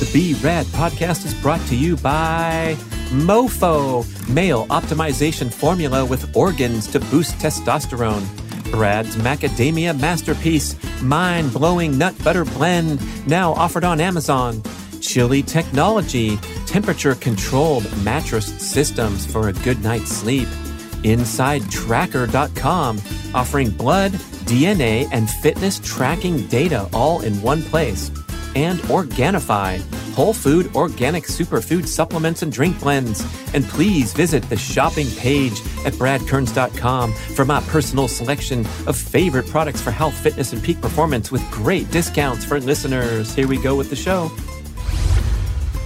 The Be Rad podcast is brought to you by MoFo, male optimization formula with organs to boost testosterone. Brad's macadamia masterpiece, mind-blowing nut butter blend, now offered on Amazon. Chili Technology, temperature-controlled mattress systems for a good night's sleep. InsideTracker.com, offering blood, DNA, and fitness tracking data all in one place. And Organify, whole food, organic superfood supplements and drink blends. And please visit the shopping page at bradkearns.com for my personal selection of favorite products for health, fitness, and peak performance with great discounts for listeners. Here we go with the show.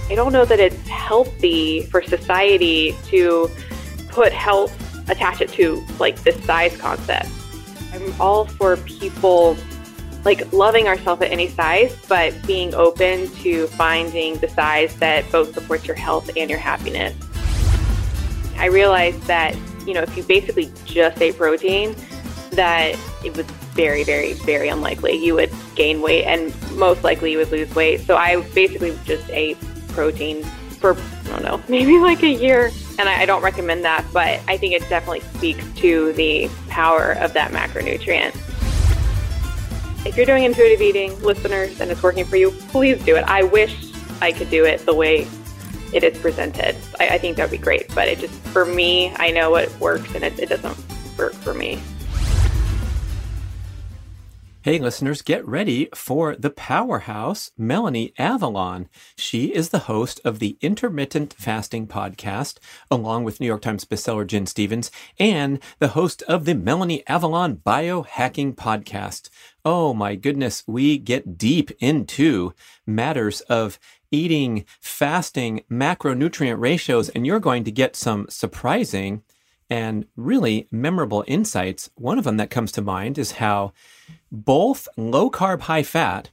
I don't know that it's healthy for society to put health, attach it to like this size concept. I'm all for people like loving ourselves at any size, but being open to finding the size that both supports your health and your happiness. I realized that, you know, if you basically just ate protein, that it was very, very, very unlikely you would gain weight, and most likely you would lose weight. So I basically just ate protein for, I don't know, maybe like a year. And I don't recommend that, but I think it definitely speaks to the power of that macronutrient. If you're doing intuitive eating, listeners, and it's working for you, please do it. I wish I could do it the way it is presented. I think that would be great, but it just, for me, I know what works and it doesn't work for me. Hey, listeners, get ready for the powerhouse, Melanie Avalon. She is the host of the Intermittent Fasting Podcast, along with New York Times bestseller Gin Stephens, and the host of the Melanie Avalon Biohacking Podcast. Oh my goodness, we get deep into matters of eating, fasting, macronutrient ratios, and you're going to get some surprising and really memorable insights. One of them that comes to mind is how both low-carb, high-fat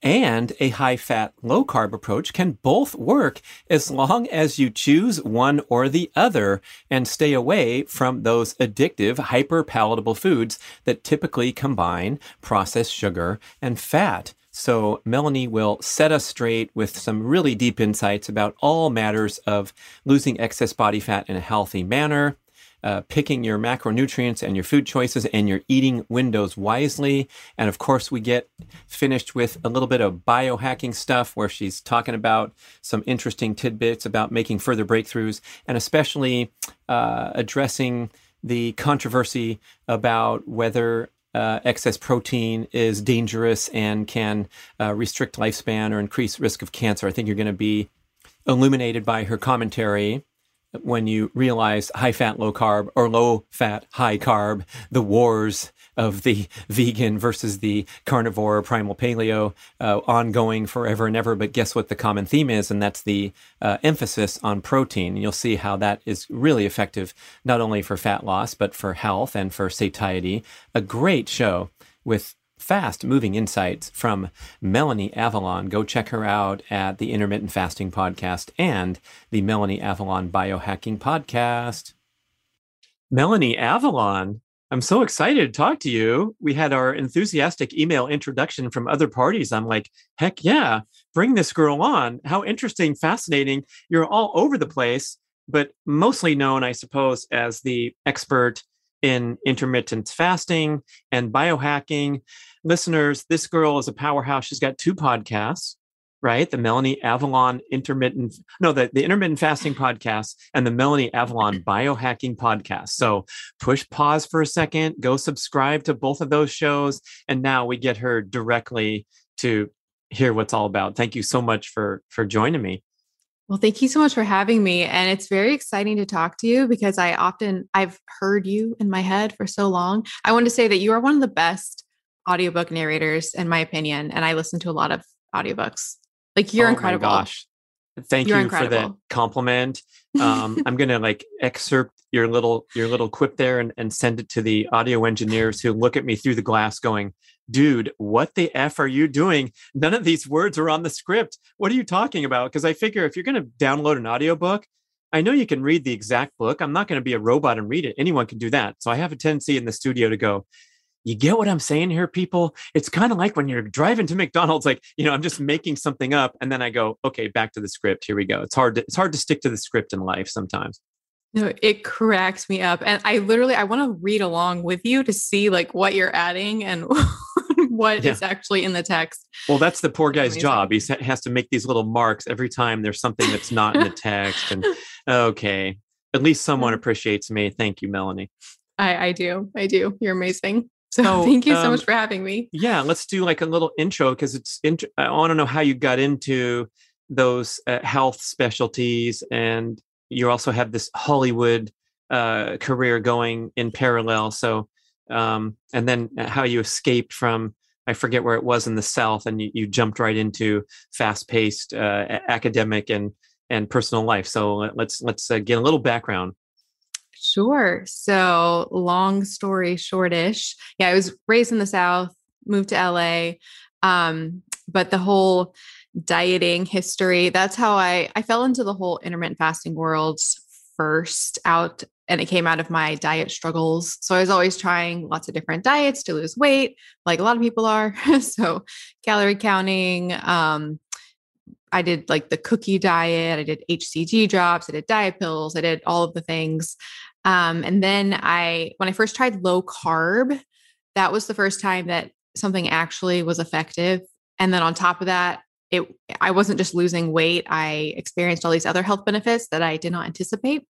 and a high-fat, low-carb approach can both work as long as you choose one or the other and stay away from those addictive, hyper-palatable foods that typically combine processed sugar and fat. So Melanie will set us straight with some really deep insights about all matters of losing excess body fat in a healthy manner, picking your macronutrients and your food choices and your eating windows wisely. And of course, we get finished with a little bit of biohacking stuff where she's talking about some interesting tidbits about making further breakthroughs and especially addressing the controversy about whether excess protein is dangerous and can restrict lifespan or increase risk of cancer. I think you're going to be illuminated by her commentary when you realize high-fat, low-carb, or low-fat, high-carb, the wars of the vegan versus the carnivore, primal paleo, ongoing forever and ever. But guess what the common theme is? And that's the emphasis on protein. You'll see how that is really effective, not only for fat loss, but for health and for satiety. A great show with fast-moving insights from Melanie Avalon. Go check her out at the Intermittent Fasting Podcast and the Melanie Avalon Biohacking Podcast. Melanie Avalon, I'm so excited to talk to you. We had our enthusiastic email introduction from other parties. I'm like, heck yeah, bring this girl on. How interesting, fascinating. You're all over the place, but mostly known, I suppose, as the expert in intermittent fasting and biohacking. Listeners, this girl is a powerhouse. She's got two podcasts, right? The Melanie Avalon the Intermittent Fasting Podcast and the Melanie Avalon Biohacking Podcast. So push pause for a second, go subscribe to both of those shows. And now we get her directly to hear what's all about. Thank you so much for joining me. Well, thank you so much for having me. And it's very exciting to talk to you because I've heard you in my head for so long. I want to say that you are one of the best audiobook narrators, in my opinion. And I listen to a lot of audiobooks. Like you're incredible. Oh my gosh. Thank you for that compliment. I'm going to excerpt your little quip there and send it to the audio engineers who look at me through the glass going, dude, what the F are you doing? None of these words are on the script. What are you talking about? Because I figure if you're going to download an audiobook, I know you can read the exact book. I'm not going to be a robot and read it. Anyone can do that. So I have a tendency in the studio to go, You get what I'm saying here, people? It's kind of like when you're driving to McDonald's, like, you know, I'm just making something up. And then I go, okay, back to the script. Here we go. It's hard to stick to the script in life sometimes. No, it cracks me up. And I want to read along with you to see like what you're adding and what is actually in the text. Well, that's the poor guy's job. He has to make these little marks every time there's something that's not in the text. And okay, at least someone appreciates me. Thank you, Melanie. I do. You're amazing. So thank you so much for having me. Yeah, let's do like a little intro because I want to know how you got into those health specialties, and you also have this Hollywood career going in parallel. So, and then how you escaped from, I forget where it was in the South, and you jumped right into fast-paced academic and personal life. So let's get a little background. Sure. So long story shortish. Yeah, I was raised in the South, moved to LA. But the whole dieting history, that's how I fell into the whole intermittent fasting world first out. And it came out of my diet struggles. So I was always trying lots of different diets to lose weight, like a lot of people are. So calorie counting, I did like the cookie diet, I did HCG drops, I did diet pills, I did all of the things. And then when I first tried low carb, that was the first time that something actually was effective. And then on top of that, I wasn't just losing weight. I experienced all these other health benefits that I did not anticipate.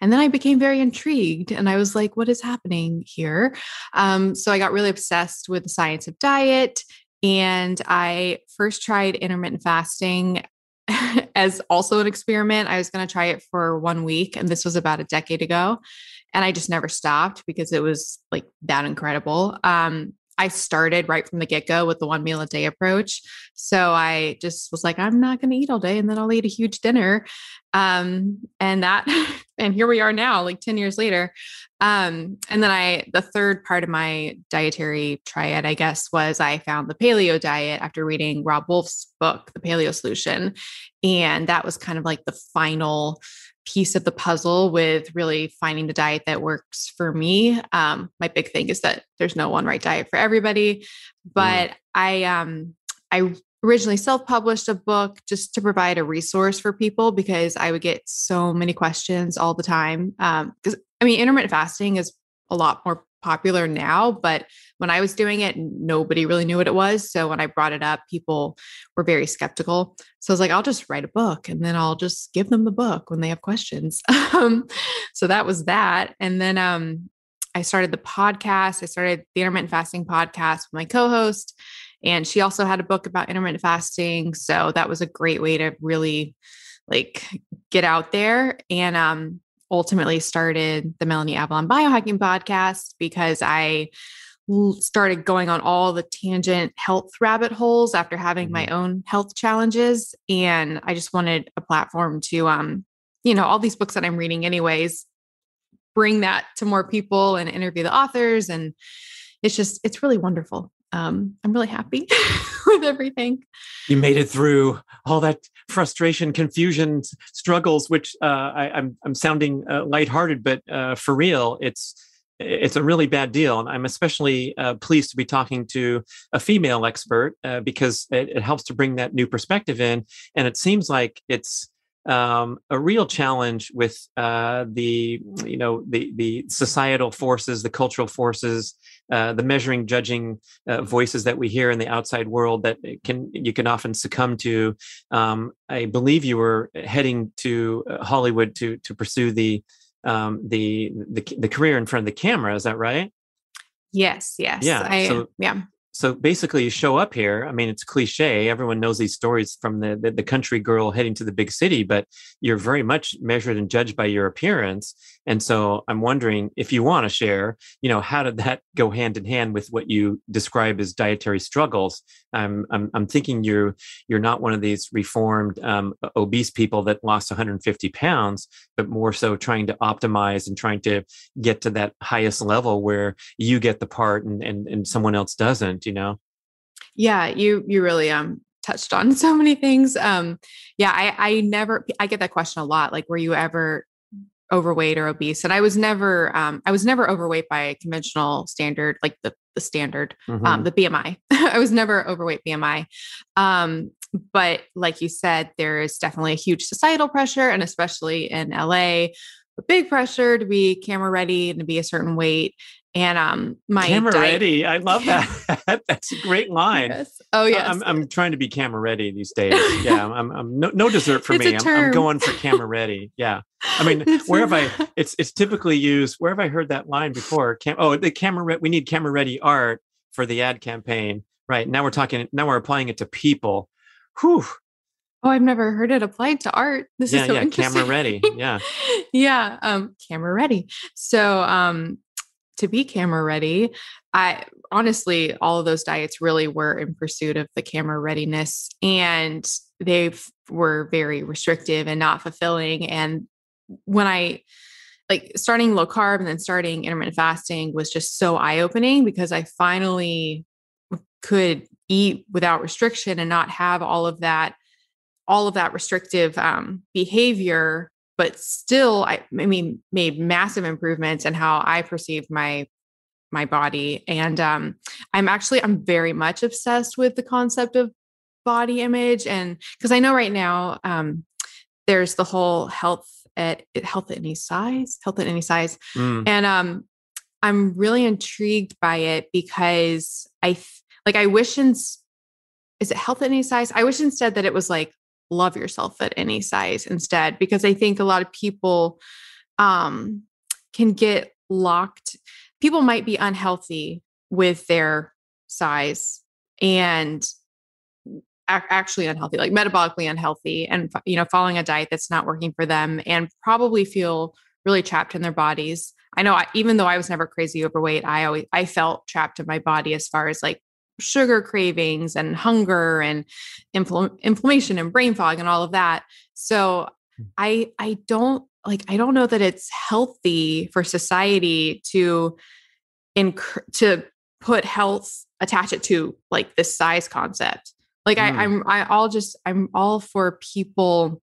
And then I became very intrigued and I was like, what is happening here? So I got really obsessed with the science of diet. And I first tried intermittent fasting as also an experiment. I was going to try it for 1 week. And this was about a decade ago. And I just never stopped because it was like that incredible. I started right from the get-go with the one meal a day approach. So I just was like, I'm not going to eat all day and then I'll eat a huge dinner. And here we are now, like 10 years later. And then the third part of my dietary triad, I guess, was I found the paleo diet after reading Rob Wolf's book, The Paleo Solution. And that was kind of like the final piece of the puzzle with really finding the diet that works for me. My big thing is that there's no one right diet for everybody, but I originally self-published a book just to provide a resource for people because I would get so many questions all the time. Because intermittent fasting is a lot more popular now, but when I was doing it, nobody really knew what it was. So when I brought it up, people were very skeptical. So I was like, I'll just write a book and then I'll just give them the book when they have questions. So that was that. And then, I started the podcast. I started the intermittent fasting podcast with my co-host, and she also had a book about intermittent fasting. So that was a great way to really like get out there. And, ultimately started the Melanie Avalon Biohacking Podcast because I started going on all the tangent health rabbit holes after having my own health challenges. And I just wanted a platform to, all these books that I'm reading anyways, bring that to more people and interview the authors. And it's really wonderful. I'm really happy with everything. You made it through all that frustration, confusion, struggles, which I'm sounding lighthearted, but for real, it's a really bad deal. And I'm especially pleased to be talking to a female expert because it helps to bring that new perspective in. And it seems like it's a real challenge with the societal forces, the cultural forces, the measuring, judging voices that we hear in the outside world that you can often succumb to. I believe you were heading to Hollywood to pursue the career in front of the camera. Is that right? Yes. Yeah. So basically you show up here. I mean, it's cliche. Everyone knows these stories from the country girl heading to the big city, but you're very much measured and judged by your appearance. And so I'm wondering if you want to share, how did that go hand in hand with what you describe as dietary struggles? I'm thinking you're not one of these reformed obese people that lost 150 pounds, but more so trying to optimize and trying to get to that highest level where you get the part and someone else doesn't. Yeah, you really touched on so many things. I get that question a lot. Like, were you ever overweight or obese. And I was never overweight by conventional standard, like the standard, the BMI. I was never overweight BMI. But like you said, there is definitely a huge societal pressure, and especially in LA, a big pressure to be camera ready and to be a certain weight. And my camera ready, I love that. That's a great line. Yes. Oh yeah, I'm trying to be camera ready these days. Yeah, I'm no dessert for me. I'm going for camera ready. Yeah, I mean, it's typically used. Where have I heard that line before? We need camera ready art for the ad campaign. Right now we're applying it to people. Whew. Oh, I've never heard it applied to art. This is so interesting. Camera ready. Yeah. Yeah. Camera ready. So, to be camera ready, I honestly, all of those diets really were in pursuit of the camera readiness, and they were very restrictive and not fulfilling. And when I starting low carb and then starting intermittent fasting was just so eye-opening, because I finally could eat without restriction and not have all of that restrictive behavior. But still, I mean, made massive improvements in how I perceived my body. And I'm very much obsessed with the concept of body image. And because I know right now there's the whole health at any size. Mm. And I'm really intrigued by it, because is it health at any size? I wish instead that it was love yourself at any size instead, because I think a lot of people can get locked. People might be unhealthy with their size and actually unhealthy, like metabolically unhealthy, and, following a diet that's not working for them, and probably feel really trapped in their bodies. I know even though I was never crazy overweight, I felt trapped in my body as far as sugar cravings and hunger and inflammation and brain fog and all of that. So I don't know that it's healthy for society to put health, attach it to this size concept. I'm all for people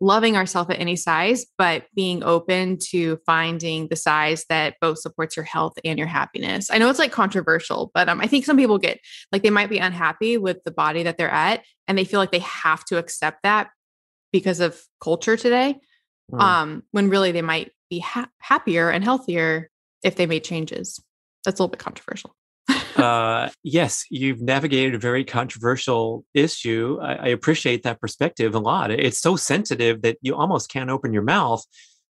loving ourselves at any size, but being open to finding the size that both supports your health and your happiness. I know it's controversial, but I think some people get they might be unhappy with the body that they're at, and they feel like they have to accept that because of culture today. Mm. When really they might be happier and healthier if they made changes. That's a little bit controversial. Yes, you've navigated a very controversial issue. I appreciate that perspective a lot. It's so sensitive that you almost can't open your mouth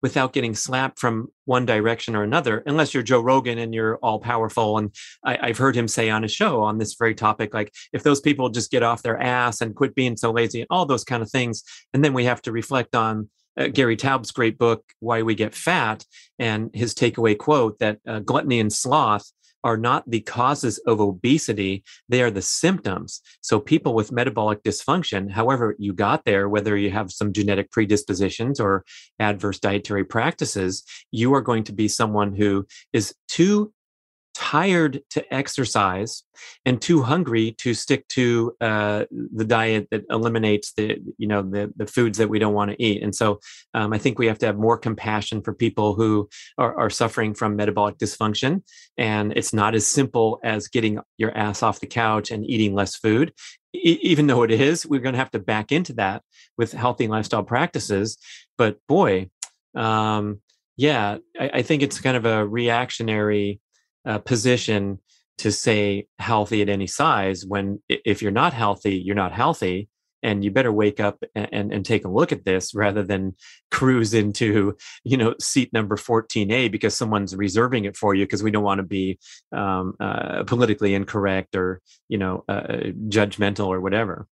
without getting slapped from one direction or another, unless you're Joe Rogan and you're all powerful. And I've heard him say on his show on this very topic, if those people just get off their ass and quit being so lazy and all those kind of things. And then we have to reflect on Gary Taub's great book, Why We Get Fat, and his takeaway quote that gluttony and sloth are not the causes of obesity, they are the symptoms. So people with metabolic dysfunction, however you got there, whether you have some genetic predispositions or adverse dietary practices, you are going to be someone who is too tired to exercise and too hungry to stick to the diet that eliminates the foods that we don't want to eat. And so I think we have to have more compassion for people who are suffering from metabolic dysfunction. And it's not as simple as getting your ass off the couch and eating less food. Even though it is, we're going to have to back into that with healthy lifestyle practices. But boy, I think it's kind of a reactionary position to say healthy at any size, when if you're not healthy, you're not healthy, and you better wake up and take a look at this rather than cruise into, seat number 14A because someone's reserving it for you because we don't want to be politically incorrect or, judgmental or whatever.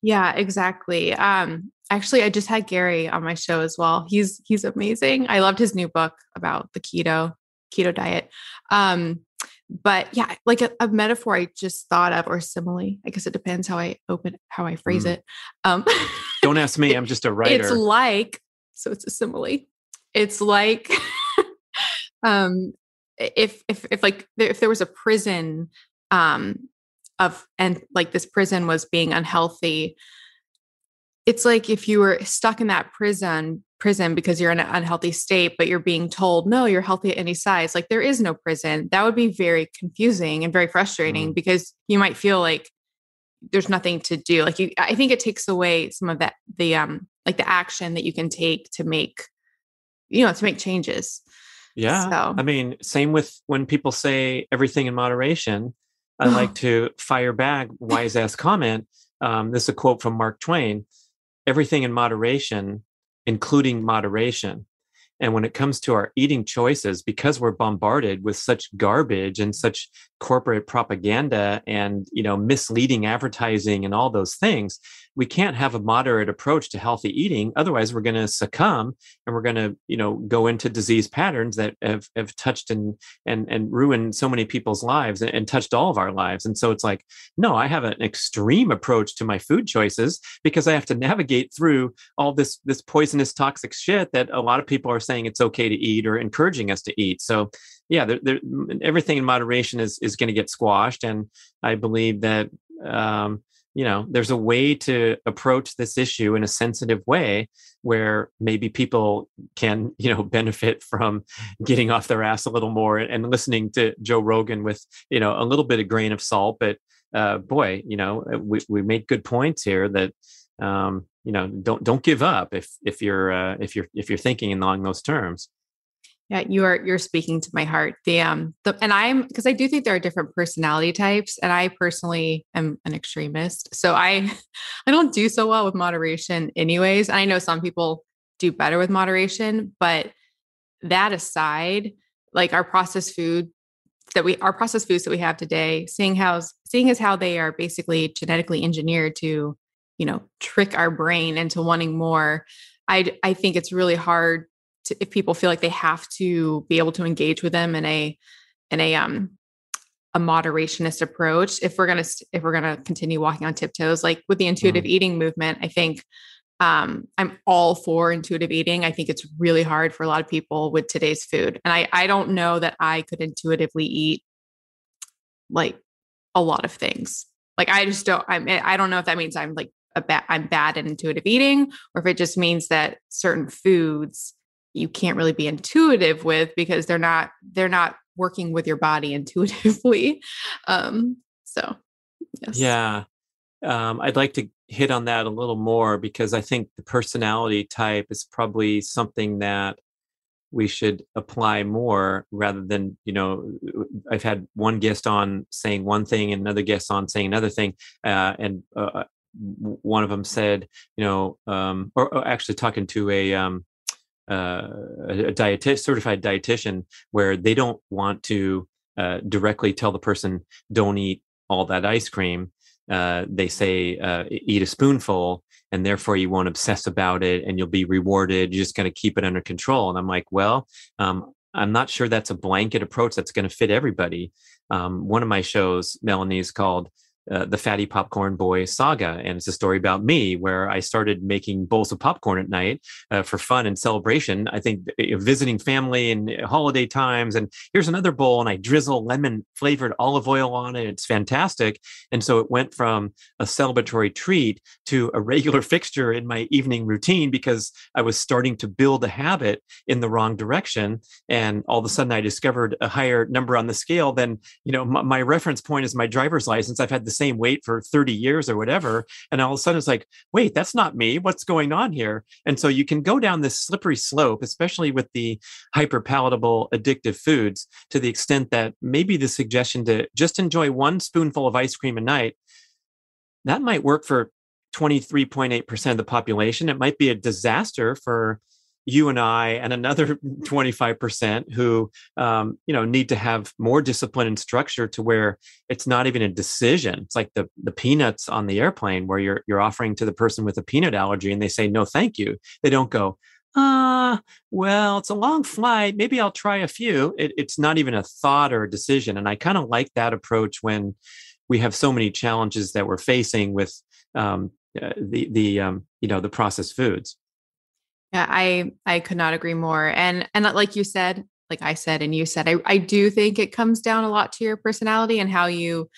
Yeah, exactly. Actually, I just had Gary on my show as well. He's amazing. I loved his new book about the keto diet. But yeah, a metaphor I just thought of, or simile, I guess it depends how I phrase it. Don't ask me. I'm just a writer. So it's a simile. It's if there was a prison, and this prison was being unhealthy, it's if you were stuck in that prison, prison because you're in an unhealthy state, but you're being told, no, you're healthy at any size. Like there is no prison. That would be very confusing and very frustrating because you might feel like there's nothing to do. Like you, I think it takes away some of that, the, like the action that you can take to make, you know, to make changes. Yeah. So. I mean, same with when people say everything in moderation, I like to fire back wise ass comment. This is a quote from Mark Twain, everything in moderation, including moderation. And when it comes to our eating choices, because we're bombarded with such garbage and such corporate propaganda and, you know, misleading advertising and all those things, we can't have a moderate approach to healthy eating. Otherwise, we're going to succumb and we're going to, you know, go into disease patterns that have touched and ruined so many people's lives and touched all of our lives. And so it's like, no, I have an extreme approach to my food choices because I have to navigate through all this poisonous, toxic shit that a lot of people are saying it's okay to eat or encouraging us to eat. So yeah, everything in moderation is going to get squashed. And I believe that, you know, there's a way to approach this issue in a sensitive way where maybe people can, you know, benefit from getting off their ass a little more and listening to Joe Rogan with, you know, a little bit of grain of salt. But boy, you know, we make good points here that, you know, don't give up if you're thinking along those terms. Yeah, you're speaking to my heart. And because I do think there are different personality types, and I personally am an extremist. So I don't do so well with moderation anyways. And I know some people do better with moderation, but that aside, like our processed foods that we have today, seeing as how they are basically genetically engineered to, you know, trick our brain into wanting more. I think it's really hard if people feel like they have to be able to engage with them in a moderationist approach. If we're going to continue walking on tiptoes, like with the intuitive eating movement, I think, I'm all for intuitive eating. I think it's really hard for a lot of people with today's food. And I don't know that I could intuitively eat like a lot of things. Like I don't know if that means I'm bad at intuitive eating, or if it just means that certain foods you can't really be intuitive with because they're not working with your body intuitively. So yes. Yeah. I'd like to hit on that a little more because I think the personality type is probably something that we should apply more rather than, you know, I've had one guest on saying one thing and another guest on saying another thing. And one of them said, you know, or actually talking to a certified dietitian where they don't want to directly tell the person, don't eat all that ice cream. They say, eat a spoonful and therefore you won't obsess about it and you'll be rewarded. You're just going to keep it under control. And I'm like, well, I'm not sure that's a blanket approach that's going to fit everybody. One of my shows, Melanie, is called The Fatty Popcorn Boy Saga. And it's a story about me where I started making bowls of popcorn at night for fun and celebration. I think visiting family and holiday times. And here's another bowl, and I drizzle lemon flavored olive oil on it. It's fantastic. And so it went from a celebratory treat to a regular fixture in my evening routine because I was starting to build a habit in the wrong direction. And all of a sudden I discovered a higher number on the scale than, you know, my reference point is my driver's license. I've had the same weight for 30 years or whatever. And all of a sudden it's like, wait, that's not me. What's going on here? And so you can go down this slippery slope, especially with the hyper palatable addictive foods, to the extent that maybe the suggestion to just enjoy one spoonful of ice cream a night, that might work for 23.8% of the population. It might be a disaster for you and I and another 25% who, you know, need to have more discipline and structure to where it's not even a decision. It's like the peanuts on the airplane where you're offering to the person with a peanut allergy and they say, no, thank you. They don't go, well, it's a long flight. Maybe I'll try a few. It's not even a thought or a decision. And I kind of like that approach when we have so many challenges that we're facing with, you know, the processed foods. Yeah, I could not agree more. And like you said, like I said, and you said, I do think it comes down a lot to your personality and how you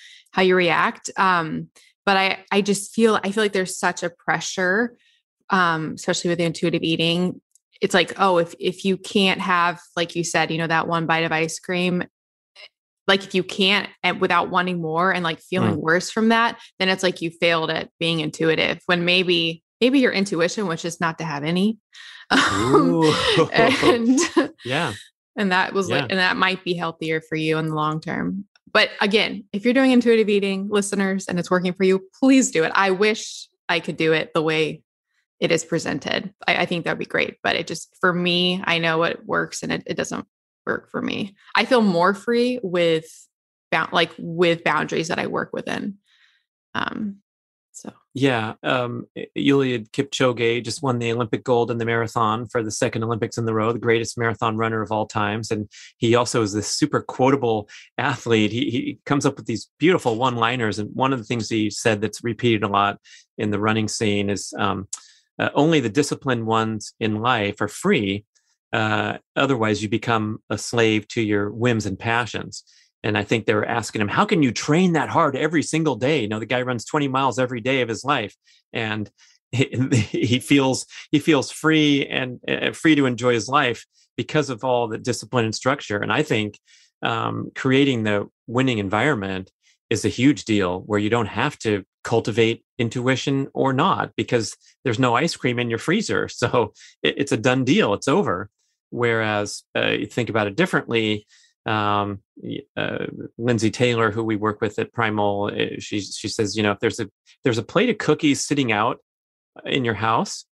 react. But I feel like there's such a pressure, especially with intuitive eating, it's like, oh, if you can't have, like you said, you know, that one bite of ice cream, like if you can't and without wanting more and like feeling worse from that, then it's like you failed at being intuitive when maybe your intuition, which is not to have any. And that was like, and that might be healthier for you in the long term. But again, if you're doing intuitive eating, listeners, and it's working for you, please do it. I wish I could do it the way it is presented. I think that'd be great, but it just, for me, I know what works and it doesn't work for me. I feel more free with boundaries that I work within. Eliud Kipchoge just won the Olympic gold in the marathon for the second Olympics in the row, the greatest marathon runner of all times. And he also is this super quotable athlete. He comes up with these beautiful one-liners. And one of the things he said that's repeated a lot in the running scene is only the disciplined ones in life are free. Otherwise, you become a slave to your whims and passions. And I think they were asking him, how can you train that hard every single day? You know, the guy runs 20 miles every day of his life, and he feels free and free to enjoy his life because of all the discipline and structure. And I think creating the winning environment is a huge deal where you don't have to cultivate intuition or not, because there's no ice cream in your freezer. So it's a done deal. It's over. Whereas you think about it differently. Lindsay Taylor, who we work with at Primal, she says, you know, if there's a plate of cookies sitting out in your house,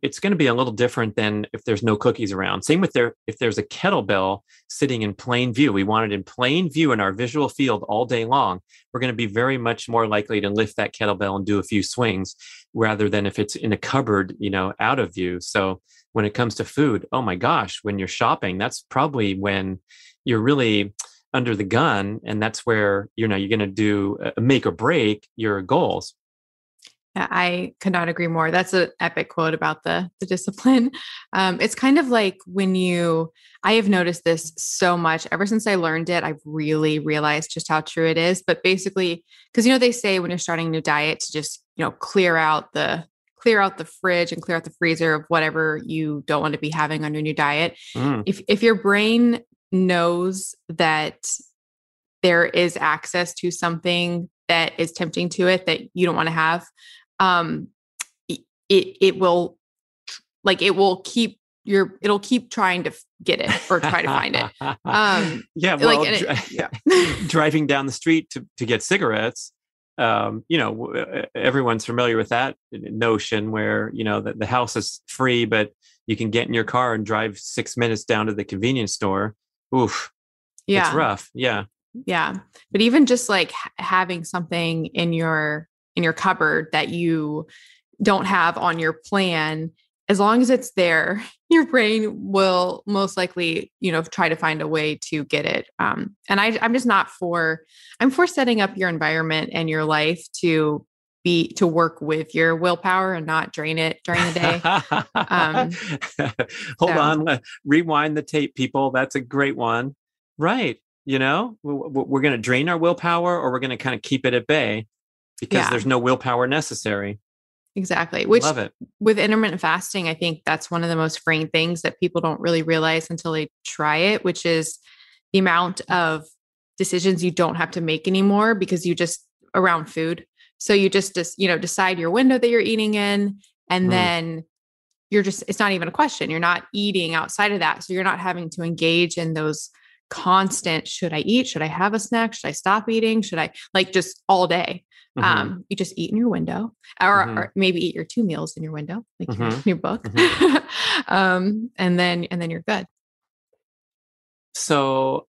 it's going to be a little different than if there's no cookies around. Same with if there's a kettlebell sitting in plain view, we want it in plain view in our visual field all day long. We're going to be very much more likely to lift that kettlebell and do a few swings rather than if it's in a cupboard, you know, out of view. So when it comes to food, oh my gosh, when you're shopping, that's probably when you're really under the gun. And that's where, you know, you're going to do make or break your goals. I could not agree more. That's an epic quote about the discipline. It's kind of like I have noticed this so much ever since I learned it. I've really realized just how true it is, but basically, cause you know, they say when you're starting a new diet to just, you know, clear out the fridge and clear out the freezer of whatever you don't want to be having on your new diet. If your brain knows that there is access to something that is tempting to it that you don't want to have, it'll keep trying to get it or try to find it. Driving down the street to get cigarettes. You know, everyone's familiar with that notion where, you know, the house is free, but you can get in your car and drive 6 minutes down to the convenience store. Oof. Yeah. It's rough. Yeah. Yeah. But even just like having something in your cupboard that you don't have on your plan, as long as it's there, your brain will most likely, you know, try to find a way to get it. And I'm just not for, I'm for setting up your environment and your life to work with your willpower and not drain it during the day. Hold on, rewind the tape, people. That's a great one. Right. You know, we're going to drain our willpower, or we're going to kind of keep it at bay because there's no willpower necessary. Exactly. Which love it. With intermittent fasting, I think that's one of the most freeing things that people don't really realize until they try it, which is the amount of decisions you don't have to make anymore because you just around food. So you just, you know, decide your window that you're eating in, and then you're just, it's not even a question. You're not eating outside of that. So you're not having to engage in those constant, should I eat? Should I have a snack? Should I stop eating? Should I, like, just all day? You just eat in your window, or maybe eat your two meals in your window, like your book. And then you're good. So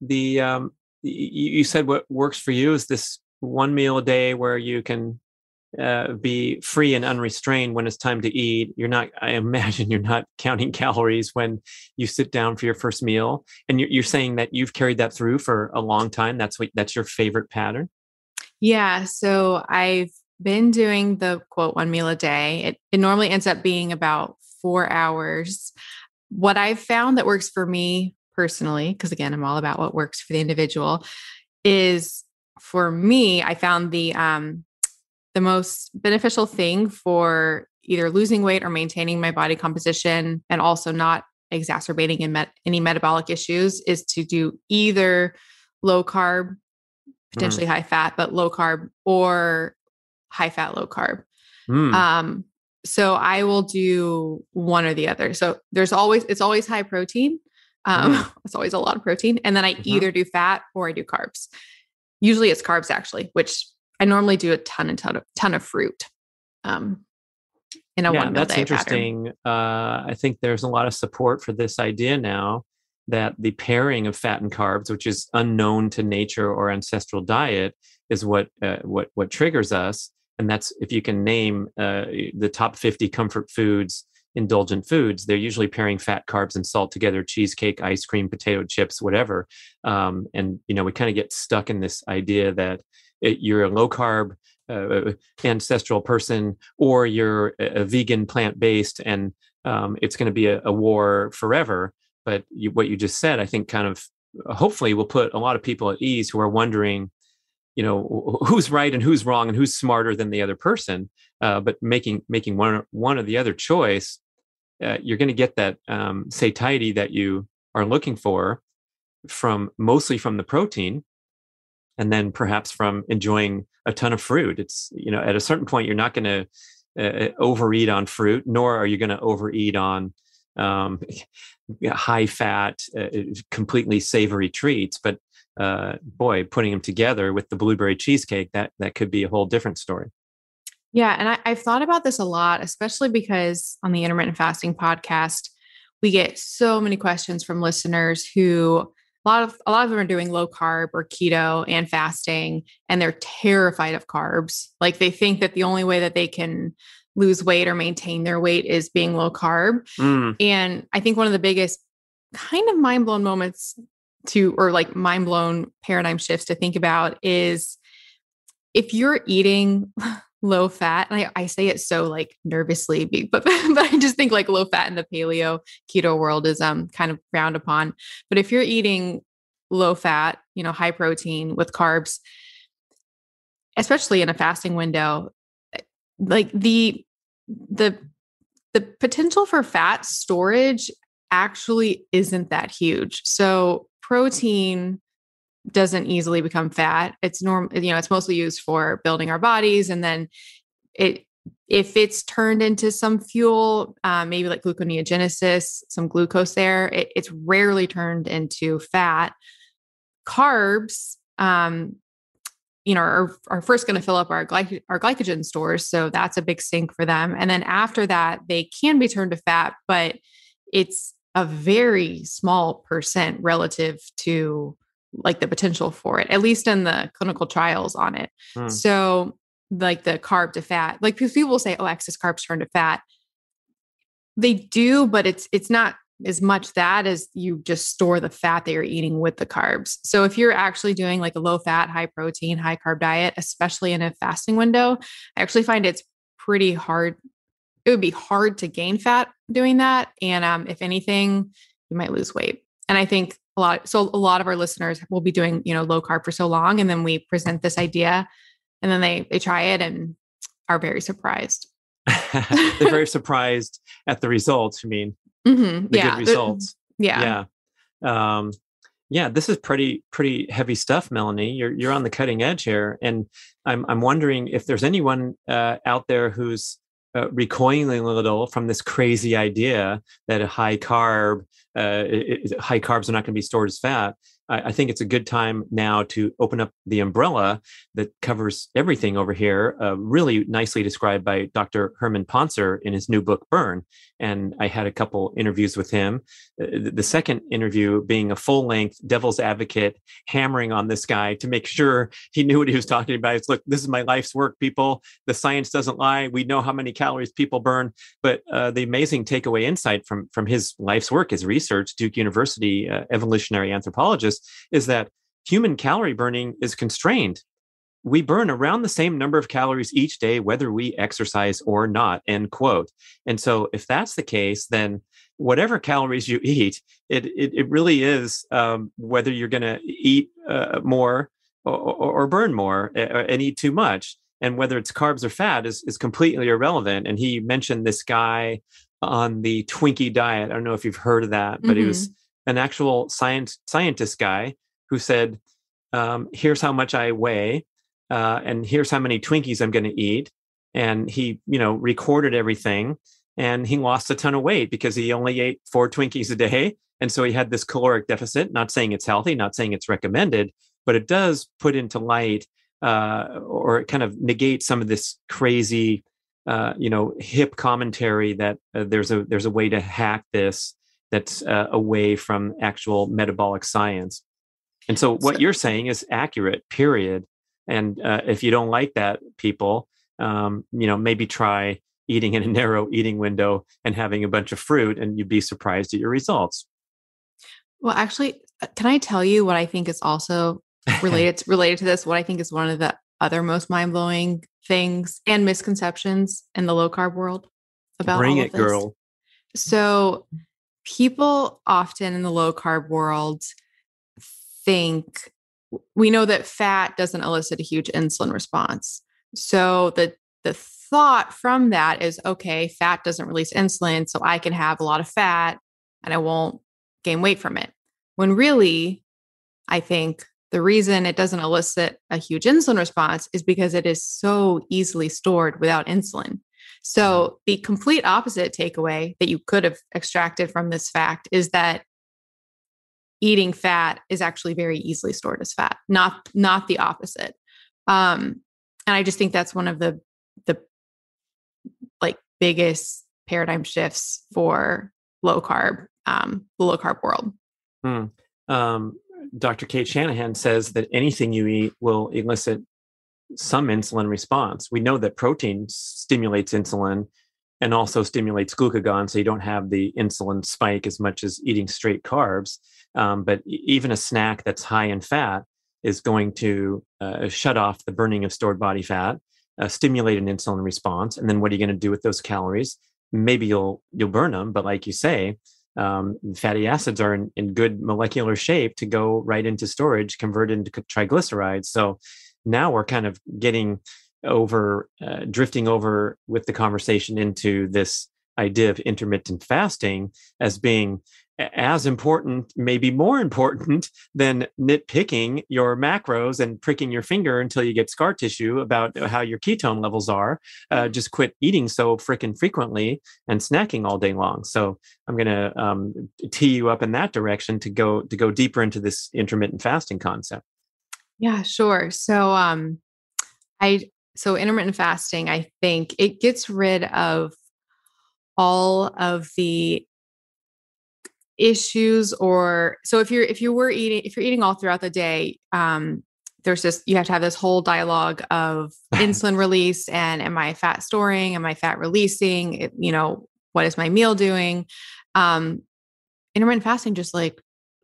the, you said what works for you is this one meal a day where you can be free and unrestrained when it's time to eat. I imagine you're not counting calories when you sit down for your first meal. And you're saying that you've carried that through for a long time. That's your favorite pattern. Yeah. So I've been doing the quote, one meal a day. It normally ends up being about 4 hours. What I've found that works for me personally, because again, I'm all about what works for the individual, is for me, I found the most beneficial thing for either losing weight or maintaining my body composition and also not exacerbating any metabolic issues, is to do either low carb, potentially high fat, but low carb, or high fat, low carb. So I will do one or the other. So it's always high protein. It's always a lot of protein. And then I either do fat or I do carbs. Usually it's carbs actually, which I normally do a ton of fruit. In a one meal day interesting pattern. I think there's a lot of support for this idea now that the pairing of fat and carbs, which is unknown to nature or ancestral diet, is what triggers us. And that's, if you can name the top 50 comfort foods, indulgent foods, they're usually pairing fat, carbs, and salt together, cheesecake, ice cream, potato chips, whatever. And, you know, we kind of get stuck in this idea that you're a low carb ancestral person, or you're a vegan, plant-based, and it's going to be a war forever. But what you just said, I think kind of hopefully will put a lot of people at ease who are wondering, you know, who's right and who's wrong and who's smarter than the other person. But making one or the other choice, you're going to get that satiety that you are looking for mostly from the protein, and then perhaps from enjoying a ton of fruit. It's, you know, at a certain point, you're not going to overeat on fruit, nor are you going to overeat on high fat, completely savory treats. But boy, putting them together with the blueberry cheesecake, that could be a whole different story. Yeah. And I've thought about this a lot, especially because on the Intermittent Fasting podcast, we get so many questions from listeners who a lot of them are doing low carb or keto and fasting, and they're terrified of carbs. Like, they think that the only way that they can lose weight or maintain their weight is being low carb. And I think one of the biggest kind of mind-blown moments mind-blown paradigm shifts to think about is, if you're eating low fat, and I say it so like nervously, but I just think like low fat in the paleo keto world is kind of frowned upon. But if you're eating low fat, you know, high protein with carbs, especially in a fasting window, like the potential for fat storage actually isn't that huge. So protein doesn't easily become fat. It's it's mostly used for building our bodies. And then if it's turned into some fuel, maybe like gluconeogenesis, some glucose there, it's rarely turned into fat. Carbs, are first going to fill up our glycogen stores. So that's a big sink for them. And then after that, they can be turned to fat, but it's a very small percent relative to like the potential for it, at least in the clinical trials on it. So like the carb to fat, like people will say, oh, excess carbs turn to fat. They do, but it's not as much that as you just store the fat that you're eating with the carbs. So if you're actually doing like a low fat, high protein, high carb diet, especially in a fasting window, I actually find it's pretty hard. It would be hard to gain fat doing that. And if anything, you might lose weight. And I think a lot of our listeners will be doing, you know, low carb for so long. And then we present this idea, and then they try it and are very surprised. They're very surprised at the results. You mean good results. Yeah. Yeah. This is pretty heavy stuff, Melanie. You're on the cutting edge here. And I'm wondering if there's anyone out there who's recoiling a little from this crazy idea that a high carbs are not going to be stored as fat. I think it's a good time now to open up the umbrella that covers everything over here, really nicely described by Dr. Herman Pontzer in his new book, Burn. And I had a couple interviews with him. The second interview being a full-length devil's advocate, hammering on this guy to make sure he knew what he was talking about. It's, look, this is my life's work, people. The science doesn't lie. We know how many calories people burn. But the amazing takeaway insight from his life's work, his research, Duke University evolutionary anthropologist, is that human calorie burning is constrained. We burn around the same number of calories each day, whether we exercise or not, end quote. And so if that's the case, then whatever calories you eat, it really is whether you're going to eat more or burn more and eat too much. and whether it's carbs or fat is completely irrelevant. And he mentioned this guy on the Twinkie diet. I don't know if you've heard of that, but he was an actual scientist guy who said, here's how much I weigh, and here's how many Twinkies I'm going to eat. And he, recorded everything, and he lost a ton of weight because he only ate 4 Twinkies a day. And so he had this caloric deficit, not saying it's healthy, not saying it's recommended, but it does put into light, or it kind of negates some of this crazy, hip commentary that there's a way to hack this that's away from actual metabolic science. And so what you're saying is accurate, period. And if you don't like that, people, maybe try eating in a narrow eating window and having a bunch of fruit, and you'd be surprised at your results. Well, actually, can I tell you what I think is also related to this? What I think is one of the other most mind-blowing things and misconceptions in the low carb world about all of this. Bring it, girl. So people often in the low carb world think, we know that fat doesn't elicit a huge insulin response. So the thought from that is, okay, fat doesn't release insulin, so I can have a lot of fat and I won't gain weight from it. When really, I think the reason it doesn't elicit a huge insulin response is because it is so easily stored without insulin. So the complete opposite takeaway that you could have extracted from this fact is that eating fat is actually very easily stored as fat, not the opposite. And I just think that's one of the biggest paradigm shifts for the low carb world. Dr. Kate Shanahan says that anything you eat will elicit some insulin response. We know that protein stimulates insulin and also stimulates glucagon, so you don't have the insulin spike as much as eating straight carbs. But even a snack that's high in fat is going to shut off the burning of stored body fat, stimulate an insulin response. And then what are you going to do with those calories? Maybe you'll burn them. But like you say, fatty acids are in good molecular shape to go right into storage, convert into triglycerides. So now we're kind of getting drifting over with the conversation into this idea of intermittent fasting as being as important, maybe more important than nitpicking your macros and pricking your finger until you get scar tissue about how your ketone levels are. Just quit eating so freaking frequently and snacking all day long. So I'm going to tee you up in that direction to go deeper into this intermittent fasting concept. Yeah, sure. So intermittent fasting, I think it gets rid of all of the issues, if you're eating all throughout the day, you have to have this whole dialogue of insulin release and am I fat storing? Am I fat releasing? What is my meal doing? Intermittent fasting just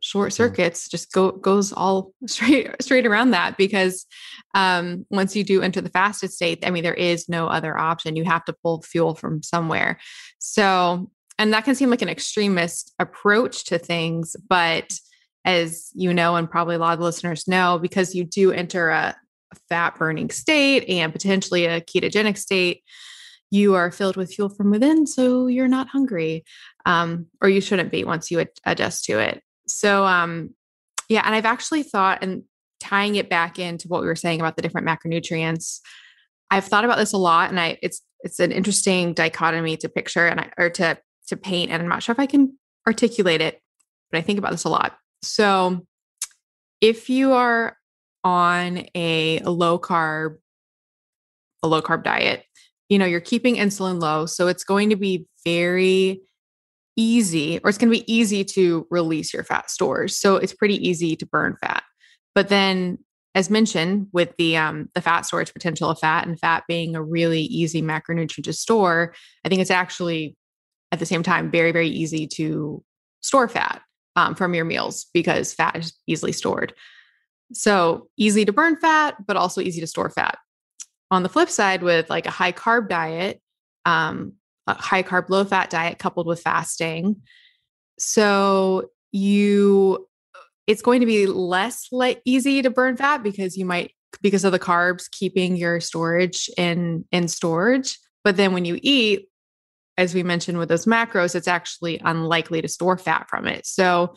short circuits, just goes all straight around that, because once you do enter the fasted state, there is no other option. You have to pull fuel from somewhere. So, and that can seem like an extremist approach to things, but as you know, and probably a lot of listeners know, because you do enter a fat burning state and potentially a ketogenic state, you are filled with fuel from within. So you're not hungry, or you shouldn't be once you adjust to it. So, and I've actually thought, and tying it back into what we were saying about the different macronutrients, I've thought about this a lot, and it's an interesting dichotomy to picture to paint. And I'm not sure if I can articulate it, but I think about this a lot. So if you are on a low carb diet, you're keeping insulin low. So it's going to be easy to release your fat stores. So it's pretty easy to burn fat. But then, as mentioned, with the fat storage potential of fat, and fat being a really easy macronutrient to store, I think it's actually at the same time very, very easy to store fat from your meals, because fat is easily stored. So easy to burn fat, but also easy to store fat. On the flip side, with a high carb diet, a high carb, low fat diet coupled with fasting, so it's going to be less easy to burn fat, because you might because of the carbs, keeping your storage in storage. But then when you eat, as we mentioned with those macros, it's actually unlikely to store fat from it. So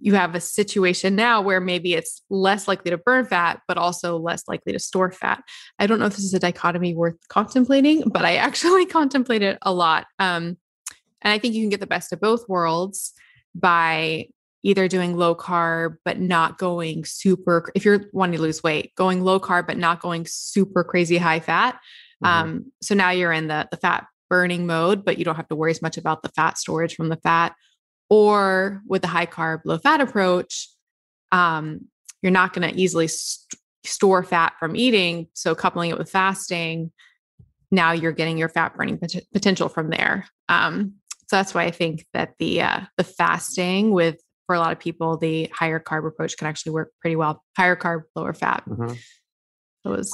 you have a situation now where maybe it's less likely to burn fat, but also less likely to store fat. I don't know if this is a dichotomy worth contemplating, but I actually contemplate it a lot. And I think you can get the best of both worlds by either doing low carb, but not going super, if you're wanting to lose weight, going low carb, but not going super crazy high fat. So now you're in the fat burning mode, but you don't have to worry as much about the fat storage from the fat. Or with the high carb, low fat approach, you're not going to easily store fat from eating. So coupling it with fasting, now you're getting your fat burning potential from there. So that's why I think that the fasting with, for a lot of people, the higher carb approach can actually work pretty well. Higher carb, lower fat. It was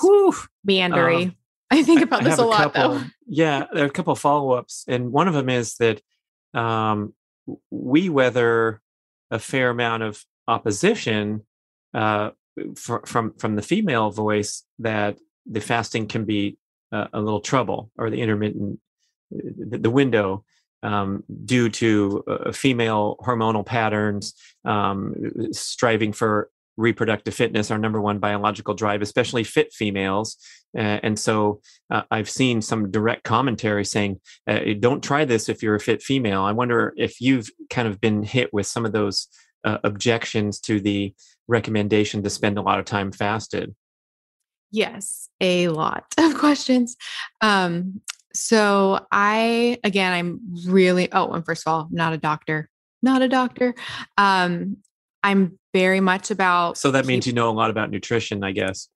meandery. I think about this a lot though. Yeah. There are a couple of follow-ups. And one of them is that, we weather a fair amount of opposition from the female voice that the fasting can be a little trouble, or the intermittent, the window, due to female hormonal patterns, striving for reproductive fitness, our number one biological drive, especially fit females. And so I've seen some direct commentary saying, don't try this if you're a fit female. I wonder if you've kind of been hit with some of those objections to the recommendation to spend a lot of time fasted. Yes, a lot of questions. And first of all, not a doctor. I'm very much about... So that means you know a lot about nutrition, I guess.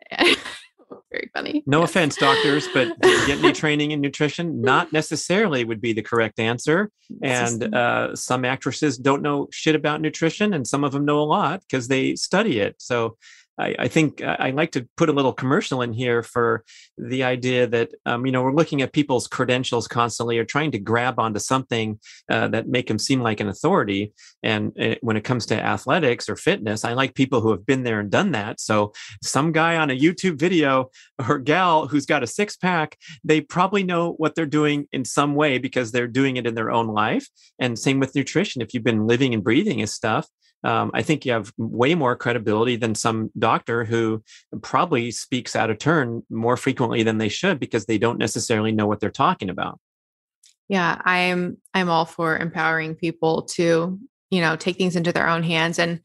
Very funny. No offense, doctors, but do you get any training in nutrition? Not necessarily would be the correct answer. And some actresses don't know shit about nutrition, and some of them know a lot because they study it. So I think I like to put a little commercial in here for the idea that, we're looking at people's credentials constantly, or trying to grab onto something that make them seem like an authority. And when it comes to athletics or fitness, I like people who have been there and done that. So some guy on a YouTube video or gal who's got a 6-pack, they probably know what they're doing in some way because they're doing it in their own life. And same with nutrition. If you've been living and breathing this stuff, I think you have way more credibility than some doctor who probably speaks out of turn more frequently than they should because they don't necessarily know what they're talking about. Yeah, I'm all for empowering people to, take things into their own hands. And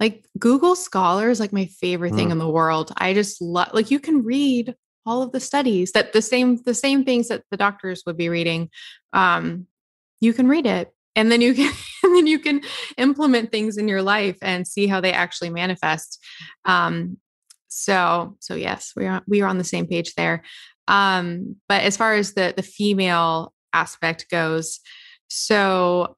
like Google Scholar is like my favorite thing in the world. I just love, like, you can read all of the studies that the same things that the doctors would be reading. You can read it. And then you can implement things in your life and see how they actually manifest. So yes, we are on the same page there. But as far as the female aspect goes, so,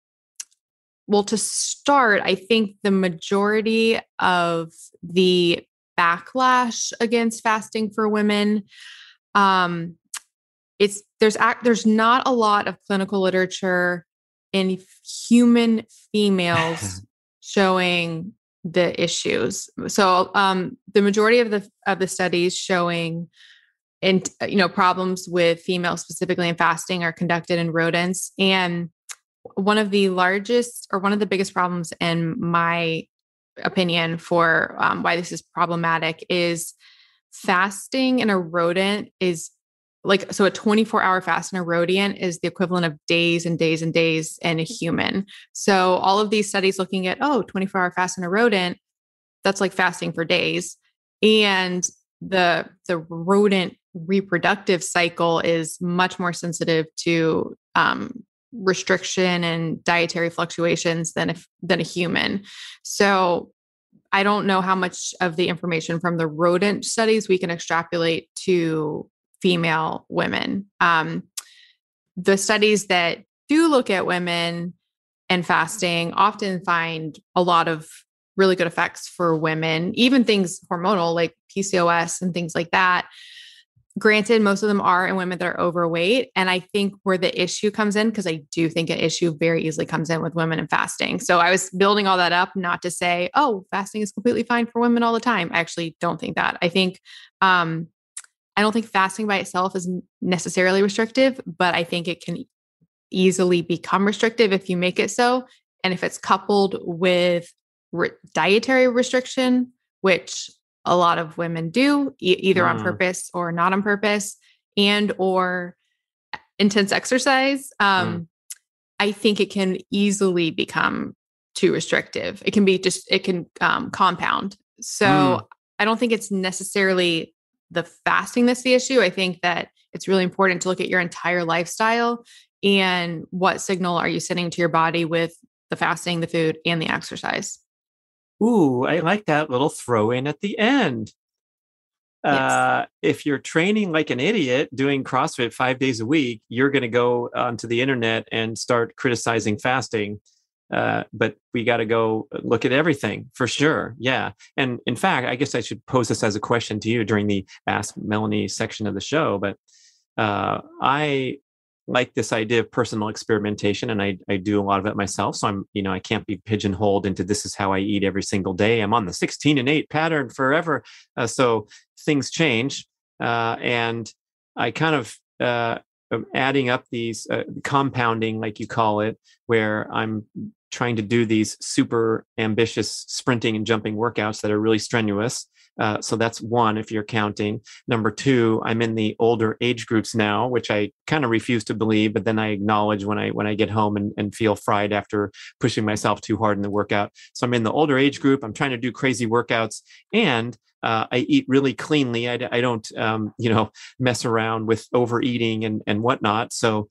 well, to start, I think the majority of the backlash against fasting for women, there's not a lot of clinical literature in human females showing the issues. So, the majority of the studies showing, and problems with females specifically in fasting are conducted in rodents. And one of the biggest problems, in my opinion, for why this is problematic, is fasting in a rodent is like, so a 24-hour fast in a rodent is the equivalent of days and days and days in a human. So all of these studies looking at, 24-hour fast in a rodent, that's like fasting for days. And the rodent reproductive cycle is much more sensitive to restriction and dietary fluctuations than a human. So I don't know how much of the information from the rodent studies we can extrapolate to female women. The studies that do look at women and fasting often find a lot of really good effects for women, even things hormonal like PCOS and things like that. Granted, most of them are in women that are overweight. And I think where the issue comes in, because I do think an issue very easily comes in with women and fasting. So I was building all that up, not to say, oh, fasting is completely fine for women all the time. I actually don't think that. I think, I don't think fasting by itself is necessarily restrictive, but I think it can easily become restrictive if you make it so. And if it's coupled with dietary restriction, which a lot of women do either on purpose or not on purpose, and or intense exercise, I think it can easily become too restrictive. It can be just, it can compound. So I don't think it's necessarily the fasting that's the issue. I think that it's really important to look at your entire lifestyle and what signal are you sending to your body with the fasting, the food, and the exercise. Ooh, I like that little throw in at the end. Yes. If you're training like an idiot doing CrossFit 5 days a week, you're going to go onto the internet and start criticizing fasting. But we got to go look at everything for sure. Yeah. And in fact, I guess I should pose this as a question to you during the Ask Melanie section of the show. But I like this idea of personal experimentation, and I do a lot of it myself. So I'm, you know, I can't be pigeonholed into this is how I eat every single day. I'm on the 16-8 pattern forever. So things change. And I kind of am adding up these compounding, like you call it, where I'm trying to do these super ambitious sprinting and jumping workouts that are really strenuous. So that's one, if you're counting. Number two, I'm in the older age groups now, which I kind of refuse to believe, but then I acknowledge when I get home and feel fried after pushing myself too hard in the workout. So I'm in the older age group. I'm trying to do crazy workouts, and I eat really cleanly. I don't, mess around with overeating and whatnot. So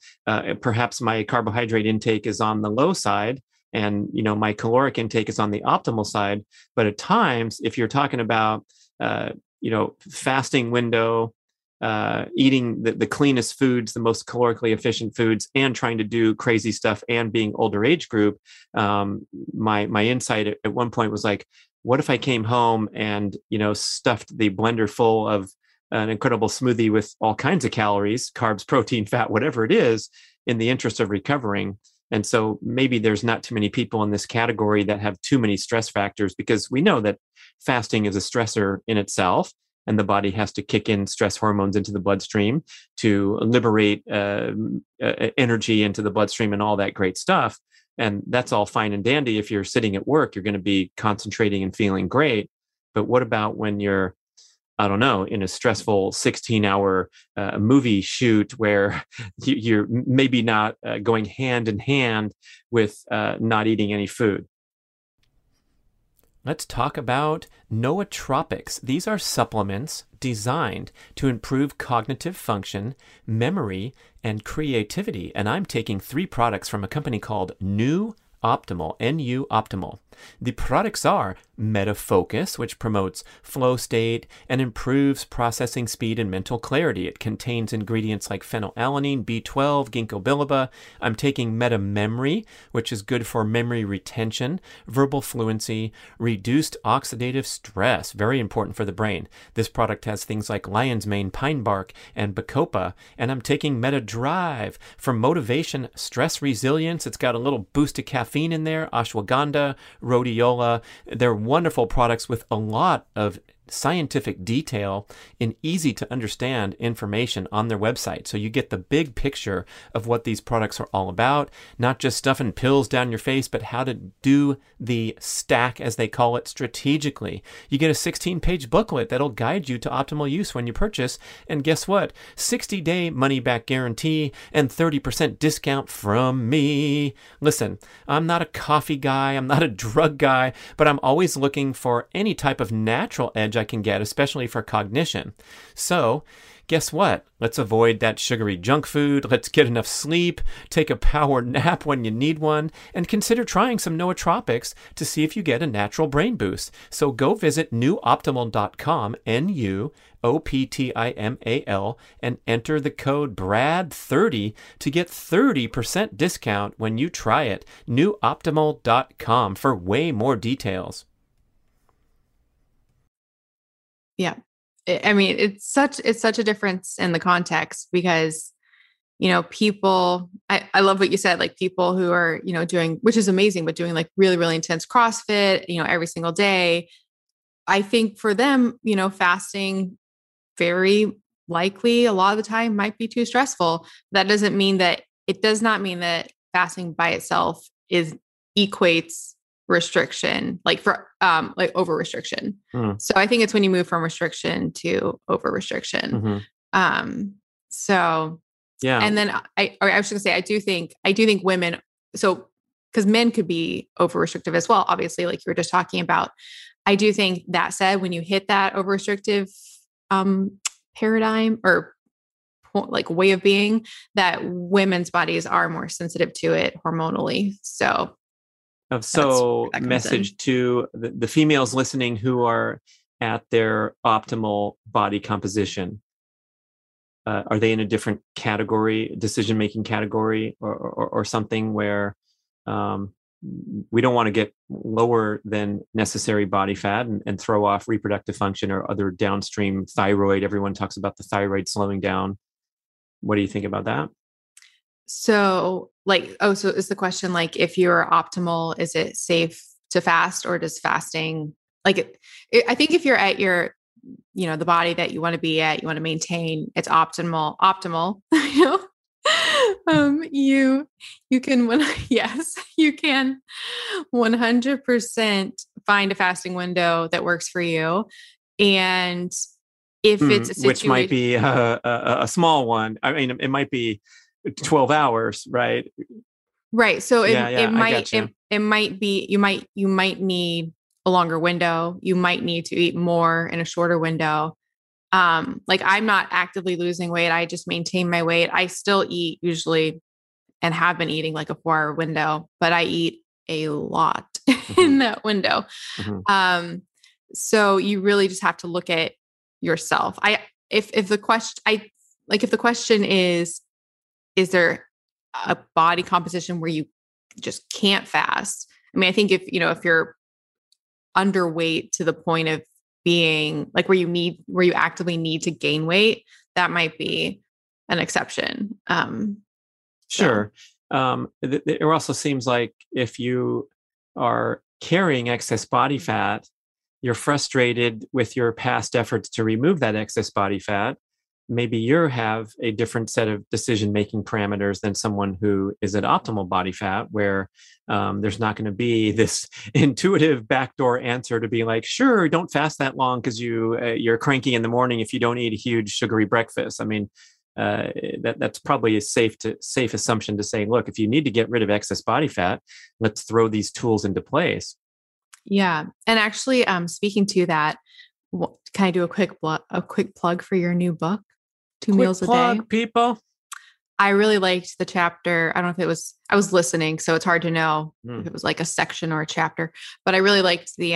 perhaps my carbohydrate intake is on the low side, and, you know, my caloric intake is on the optimal side. But at times, if you're talking about, fasting window, eating the cleanest foods, the most calorically efficient foods, and trying to do crazy stuff and being older age group, my insight at one point was like, what if I came home and, stuffed the blender full of an incredible smoothie with all kinds of calories, carbs, protein, fat, whatever it is, in the interest of recovering? And so maybe there's not too many people in this category that have too many stress factors, because we know that fasting is a stressor in itself, and the body has to kick in stress hormones into the bloodstream to liberate energy into the bloodstream and all that great stuff. And that's all fine and dandy. If you're sitting at work, you're going to be concentrating and feeling great. But what about when you're, I don't know, in a stressful 16-hour movie shoot where you're maybe not going hand in hand with not eating any food? Let's talk about nootropics. These are supplements designed to improve cognitive function, memory, and creativity. And I'm taking three products from a company called NuOptimal, NuOptimal. The products are Meta Focus, which promotes flow state and improves processing speed and mental clarity. It contains ingredients like phenylalanine, B12, ginkgo biloba. I'm taking Meta Memory, which is good for memory retention, verbal fluency, reduced oxidative stress, very important for the brain. This product has things like lion's mane, pine bark, and bacopa. And I'm taking Meta Drive for motivation, stress resilience. It's got a little boost of caffeine in there, ashwagandha, rhodiola. They're wonderful products with a lot of scientific detail and easy to understand information on their website. So you get the big picture of what these products are all about, not just stuffing pills down your face, but how to do the stack, as they call it, strategically. You get a 16-page booklet that'll guide you to optimal use when you purchase. And guess what? 60-day money-back guarantee and 30% discount from me. Listen, I'm not a coffee guy. I'm not a drug guy, but I'm always looking for any type of natural edge I can get, especially for cognition. So guess what? Let's avoid that sugary junk food. Let's get enough sleep, take a power nap when you need one, and consider trying some nootropics to see if you get a natural brain boost. So go visit nuoptimal.com, NuOptimal, and enter the code BRAD30 to get 30% discount when you try it. nuoptimal.com for way more details. Yeah. I mean, it's such a difference in the context because, you know, people, I love what you said, like people who are, you know, doing, which is amazing, but doing like really, really intense CrossFit, you know, every single day. I think for them, you know, fasting very likely a lot of the time might be too stressful. It does not mean that fasting by itself equates restriction, like over restriction. Mm. So I think it's when you move from restriction to over restriction. Mm-hmm. So yeah. And then I was going to say, I do think women, so, cause men could be over restrictive as well, obviously, like you were just talking about. I do think that said, when you hit that over restrictive, paradigm or like way of being, that women's bodies are more sensitive to it hormonally. So message to the females listening who are at their optimal body composition. Are they in a different category, decision-making category or something where we don't want to get lower than necessary body fat and throw off reproductive function or other downstream thyroid? Everyone talks about the thyroid slowing down. What do you think about that? So so is the question, like, if you're optimal, is it safe to fast, or does fasting, like, I think if you're at your, you know, the body that you want to be at, you want to maintain, it's optimal, you know, you can 100% find a fasting window that works for you. And if it's a situation, which might be a small one, I mean, it might be 12 hours, right? Right. So it might be, you might need a longer window. You might need to eat more in a shorter window. Like, I'm not actively losing weight. I just maintain my weight. I still eat usually and have been eating like a 4-hour window, but I eat a lot in that window. Mm-hmm. So you really just have to look at yourself. If the question is there a body composition where you just can't fast? I mean, I think if you're underweight to the point of being like where you actively need to gain weight, that might be an exception. Sure. So. It also seems like if you are carrying excess body fat, you're frustrated with your past efforts to remove that excess body fat. Maybe you have a different set of decision-making parameters than someone who is at optimal body fat, where there's not going to be this intuitive backdoor answer to be like, sure, don't fast that long because you're cranky in the morning if you don't eat a huge sugary breakfast. I mean, that's probably a safe assumption to say, look, if you need to get rid of excess body fat, let's throw these tools into place. Yeah, and actually, speaking to that, can I do a quick plug for your new book? 2 Meals a Day. People. I really liked the chapter. I don't know if it was, I was listening, so it's hard to know if it was like a section or a chapter, but I really liked the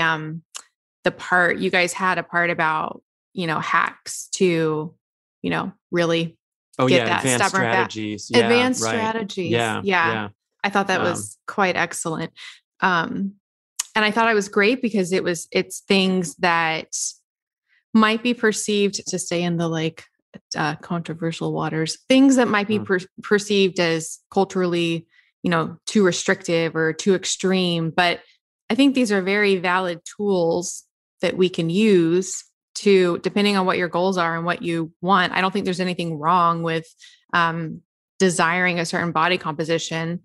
part you guys had a part about, you know, hacks to, you know, really advanced strategies. Yeah, advanced strategies. Yeah. I thought that was quite excellent. And I thought it was great because it's things that might be perceived, to stay in the like controversial waters, things that might be perceived as culturally, you know, too restrictive or too extreme. But I think these are very valid tools that we can use to, depending on what your goals are and what you want. I don't think there's anything wrong with desiring a certain body composition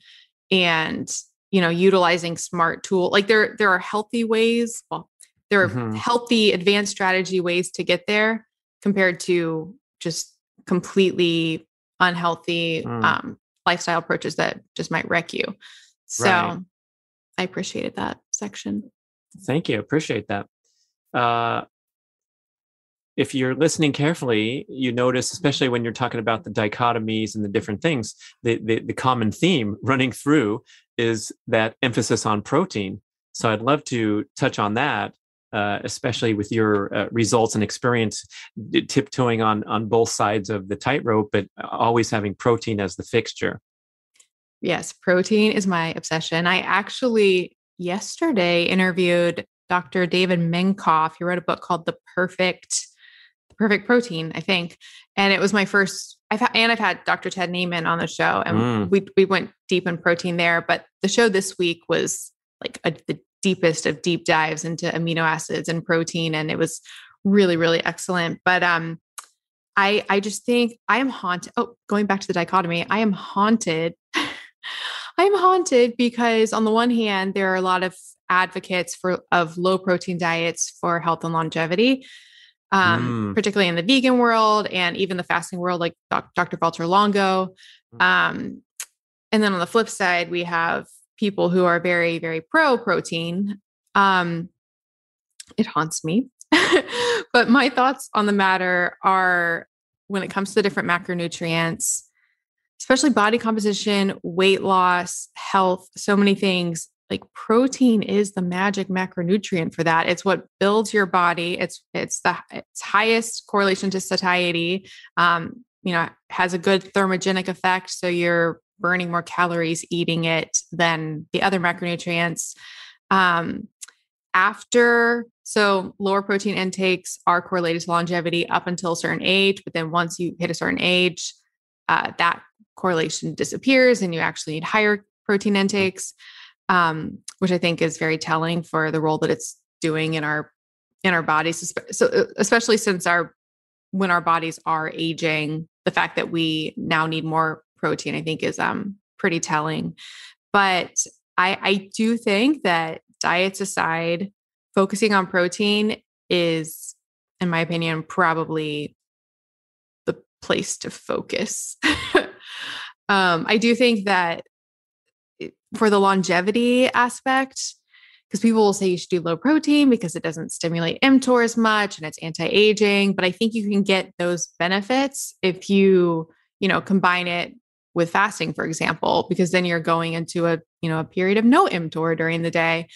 and, you know, utilizing smart tool. Like there are healthy ways. Well, there are healthy advanced strategy ways to get there compared to just completely unhealthy lifestyle approaches that just might wreck you. So right. I appreciated that section. Thank you. Appreciate that. If you're listening carefully, you notice, especially when you're talking about the dichotomies and the different things, the common theme running through is that emphasis on protein. So I'd love to touch on that, especially with your results and experience tiptoeing on both sides of the tightrope, but always having protein as the fixture. Yes, protein is my obsession. I actually yesterday interviewed Dr. David Minkoff. He wrote a book called The Perfect Perfect Protein, I think. And it was my first, I've had Dr. Ted Nieman on the show, and we went deep in protein there, but the show this week was like the deepest of deep dives into amino acids and protein. And it was really, really excellent. But, I just think I am haunted. Oh, going back to the dichotomy, I am haunted. I'm haunted because on the one hand, there are a lot of advocates of low protein diets for health and longevity, particularly in the vegan world and even the fasting world, like Dr. Valter Longo. And then on the flip side, we have people who are very, very pro protein. It haunts me. But my thoughts on the matter are, when it comes to the different macronutrients, especially body composition, weight loss, health, so many things, like protein is the magic macronutrient for that. It's what builds your body. It's highest correlation to satiety, has a good thermogenic effect. So you're burning more calories eating it than the other macronutrients. So lower protein intakes are correlated to longevity up until a certain age, but then once you hit a certain age, that correlation disappears and you actually need higher protein intakes, which I think is very telling for the role that it's doing in our bodies. So especially since when our bodies are aging, the fact that we now need more protein, I think is pretty telling. But I do think that, diets aside, focusing on protein is, in my opinion, probably the place to focus. I do think that for the longevity aspect, because people will say you should do low protein because it doesn't stimulate mTOR as much and it's anti-aging, but I think you can get those benefits if you combine it with fasting, for example, because then you're going into a period of no mTOR during the day,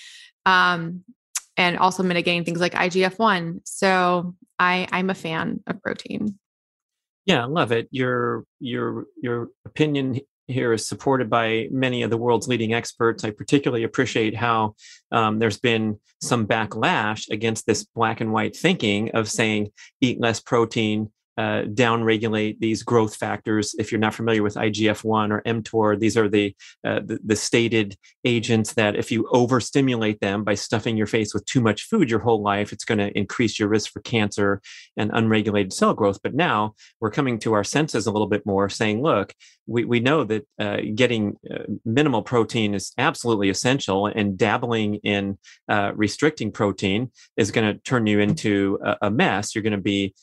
and also mitigating things like IGF-1. So I'm a fan of protein. Yeah, I love it. Your opinion here is supported by many of the world's leading experts. I particularly appreciate how there's been some backlash against this black and white thinking of saying eat less protein, downregulate these growth factors. If you're not familiar with IGF-1 or mTOR, these are the stated agents that if you overstimulate them by stuffing your face with too much food your whole life, it's going to increase your risk for cancer and unregulated cell growth. But now we're coming to our senses a little bit more, saying, look, we know that getting minimal protein is absolutely essential, and dabbling in restricting protein is going to turn you into a mess. You're going to be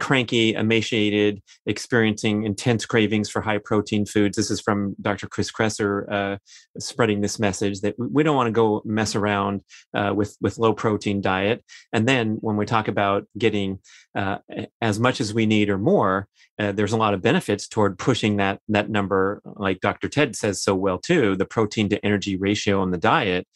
cranky, emaciated, experiencing intense cravings for high protein foods. This is from Dr. Chris Kresser spreading this message that we don't want to go mess around with low protein diet. And then when we talk about getting as much as we need or more, there's a lot of benefits toward pushing that number, like Dr. Ted says so well too, the protein to energy ratio on the diet.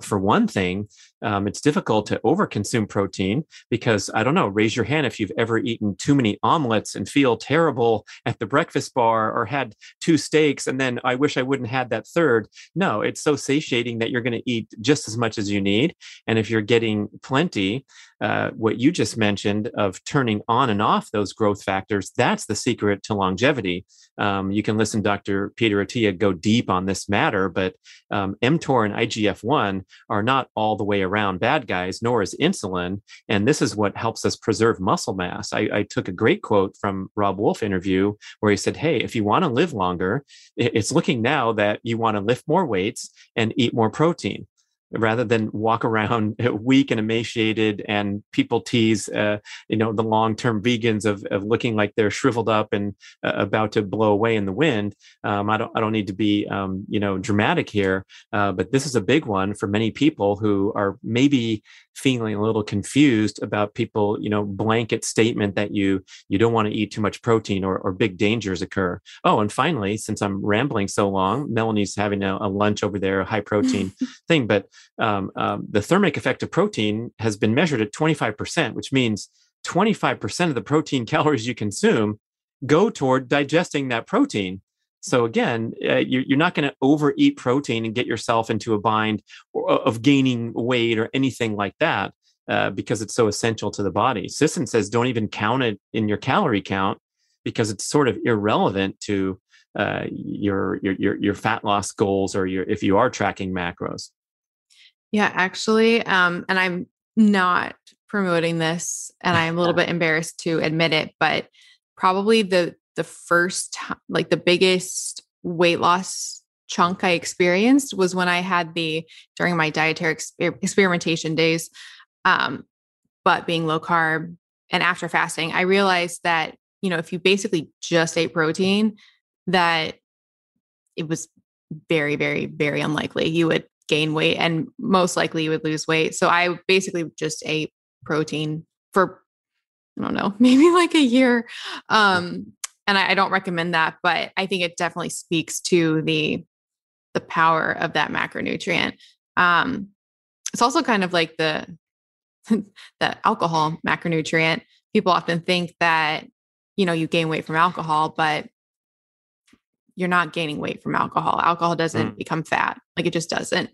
For one thing, it's difficult to overconsume protein because, I don't know, raise your hand if you've ever eaten too many omelets and feel terrible at the breakfast bar, or had two steaks and then I wish I wouldn't had that third. No, it's so satiating that you're going to eat just as much as you need. And if you're getting plenty, what you just mentioned of turning on and off those growth factors, that's the secret to longevity. You can listen to Dr. Peter Attia go deep on this matter, but mTOR and IGF-1 are not all the way around bad guys, nor is insulin. And this is what helps us preserve muscle mass. I took a great quote from Rob Wolf interview where he said, hey, if you want to live longer, it's looking now that you want to lift more weights and eat more protein, rather than walk around weak and emaciated. And people tease, the long-term vegans of looking like they're shriveled up and about to blow away in the wind. I don't need to be, dramatic here, but this is a big one for many people who are maybe feeling a little confused about people, blanket statement that you don't want to eat too much protein or big dangers occur. Oh, and finally, since I'm rambling so long, Melanie's having a lunch over there, a high protein thing, but the thermic effect of protein has been measured at 25%, which means 25% of the protein calories you consume go toward digesting that protein. So again, you're not going to overeat protein and get yourself into a bind of gaining weight or anything like that. because it's so essential to the body. Sisson says don't even count it in your calorie count because it's sort of irrelevant to your fat loss goals or your, if you are tracking macros. Yeah, actually, and I'm not promoting this, and I'm a little bit embarrassed to admit it, but probably the first, like the biggest weight loss chunk I experienced was when I had during my dietary experimentation days, but being low carb and after fasting, I realized that, you know, if you basically just ate protein, that it was very, very, very unlikely you would gain weight, and most likely you would lose weight. So I basically just ate protein for, I don't know, maybe like a year. And I don't recommend that, but I think it definitely speaks to the power of that macronutrient. It's also kind of like the alcohol macronutrient. People often think that, you know, you gain weight from alcohol, but you're not gaining weight from alcohol. Alcohol doesn't become fat. Like it just doesn't.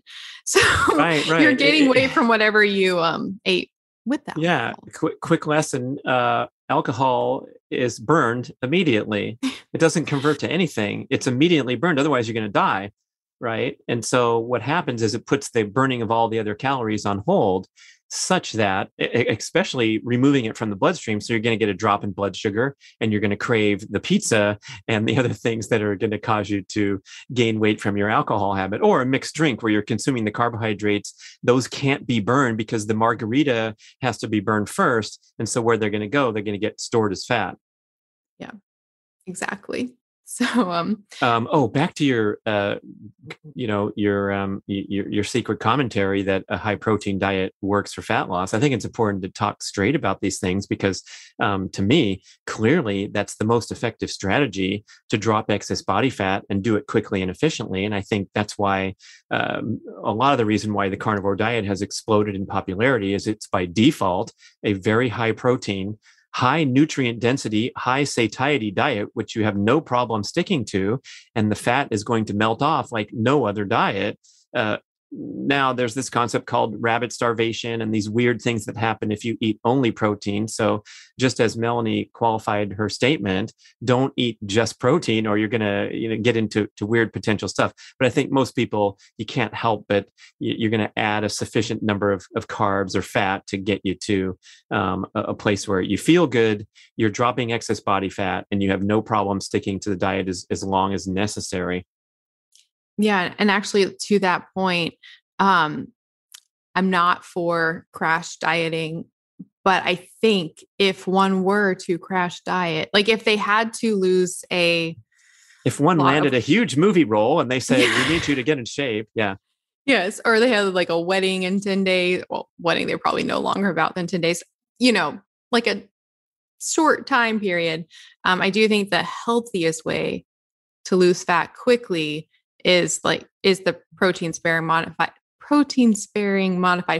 So right. You're gaining weight from whatever you ate with that. Yeah. Quick lesson. Alcohol is burned immediately. It doesn't convert to anything. It's immediately burned. Otherwise you're going to die. Right. And so what happens is it puts the burning of all the other calories on hold, such that, especially removing it from the bloodstream. So you're going to get a drop in blood sugar and you're going to crave the pizza and the other things that are going to cause you to gain weight from your alcohol habit, or a mixed drink where you're consuming the carbohydrates. Those can't be burned because the margarita has to be burned first. And so where they're going to go, they're going to get stored as fat. Yeah, exactly. So, back to your secret commentary that a high protein diet works for fat loss. I think it's important to talk straight about these things because, to me, clearly that's the most effective strategy to drop excess body fat and do it quickly and efficiently. And I think that's why, a lot of the reason why the carnivore diet has exploded in popularity is it's by default a very high protein, high nutrient density, high satiety diet, which you have no problem sticking to, and the fat is going to melt off like no other diet. Now there's this concept called rabbit starvation and these weird things that happen if you eat only protein. So just as Melanie qualified her statement, don't eat just protein or you're going to get into weird potential stuff. But I think most people, you can't help but you're going to add a sufficient number of carbs or fat to get you to a place where you feel good, you're dropping excess body fat, and you have no problem sticking to the diet as long as necessary. Yeah. And actually to that point, I'm not for crash dieting, but I think if one were to crash diet, like if they had to lose if one landed a huge movie role and they said, we need you to get in shape. Yeah. Yes. Or they had like a wedding in 10 days, well, wedding, they're probably no longer about than 10 days, you know, like a short time period. I do think the healthiest way to lose fat quickly is the protein sparing modified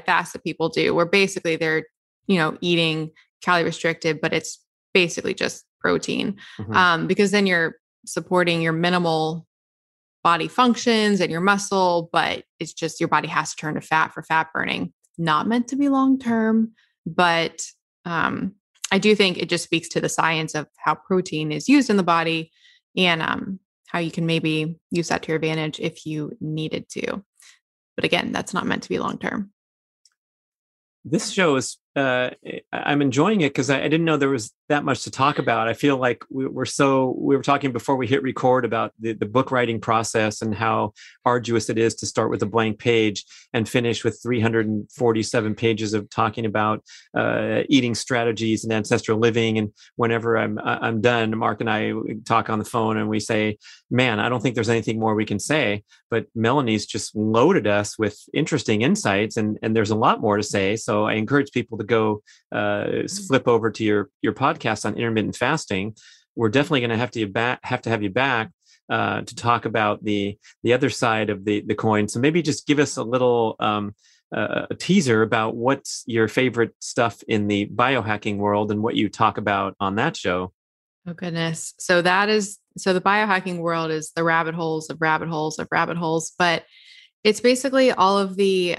fast that people do, where basically they're, eating calorie restricted, but it's basically just protein. Mm-hmm. Because then you're supporting your minimal body functions and your muscle, but it's just, your body has to turn to fat for fat burning, not meant to be long-term, but, I do think it just speaks to the science of how protein is used in the body and, how you can maybe use that to your advantage if you needed to. But again, that's not meant to be long-term. This show is, I'm enjoying it because I didn't know there was that much to talk about. I feel like we were talking before we hit record about the book writing process and how arduous it is to start with a blank page and finish with 347 pages of talking about eating strategies and ancestral living. And whenever I'm done, Mark and I talk on the phone and we say, man, I don't think there's anything more we can say, but Melanie's just loaded us with interesting insights and there's a lot more to say. So I encourage people to go flip over to your podcast on intermittent fasting. We're definitely going to have to have you back to talk about the other side of the coin. So maybe just give us a little a teaser about what's your favorite stuff in the biohacking world and what you talk about on that show. Oh goodness. So the biohacking world is the rabbit holes of rabbit holes of rabbit holes, but it's basically all of the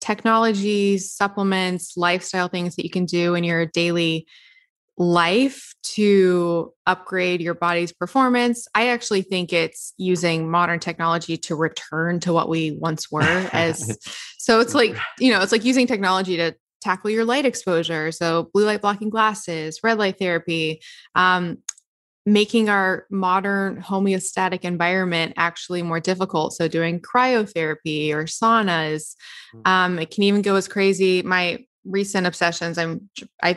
technology, supplements, lifestyle things that you can do in your daily life to upgrade your body's performance. I actually think it's using modern technology to return to what we once were as. So it's like, you know, it's like using technology to tackle your light exposure. So blue light blocking glasses, red light therapy, making our modern homeostatic environment actually more difficult. So doing cryotherapy or saunas, it can even go as crazy. My recent obsessions,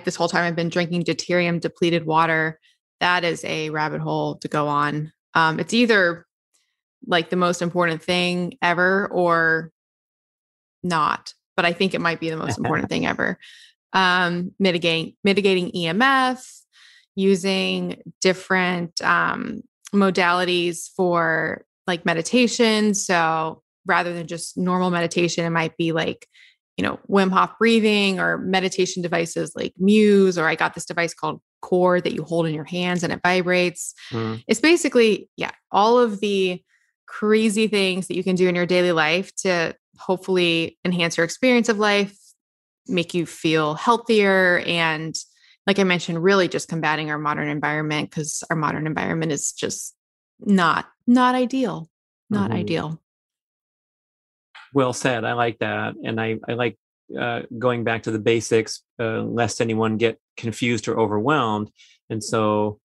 this whole time I've been drinking deuterium depleted water. That is a rabbit hole to go on. It's either like the most important thing ever or not, but I think it might be the most important thing ever. Mitigating EMF, using different modalities for like meditation. So rather than just normal meditation, it might be like, you know, Wim Hof breathing or meditation devices like Muse, or I got this device called Core that you hold in your hands and it vibrates. It's basically, all of the crazy things that you can do in your daily life to hopefully enhance your experience of life, make you feel healthier. And like I mentioned, really just combating our modern environment, because our modern environment is just not ideal, not ideal. Well said. I like that. And I like going back to the basics, lest anyone get confused or overwhelmed. And so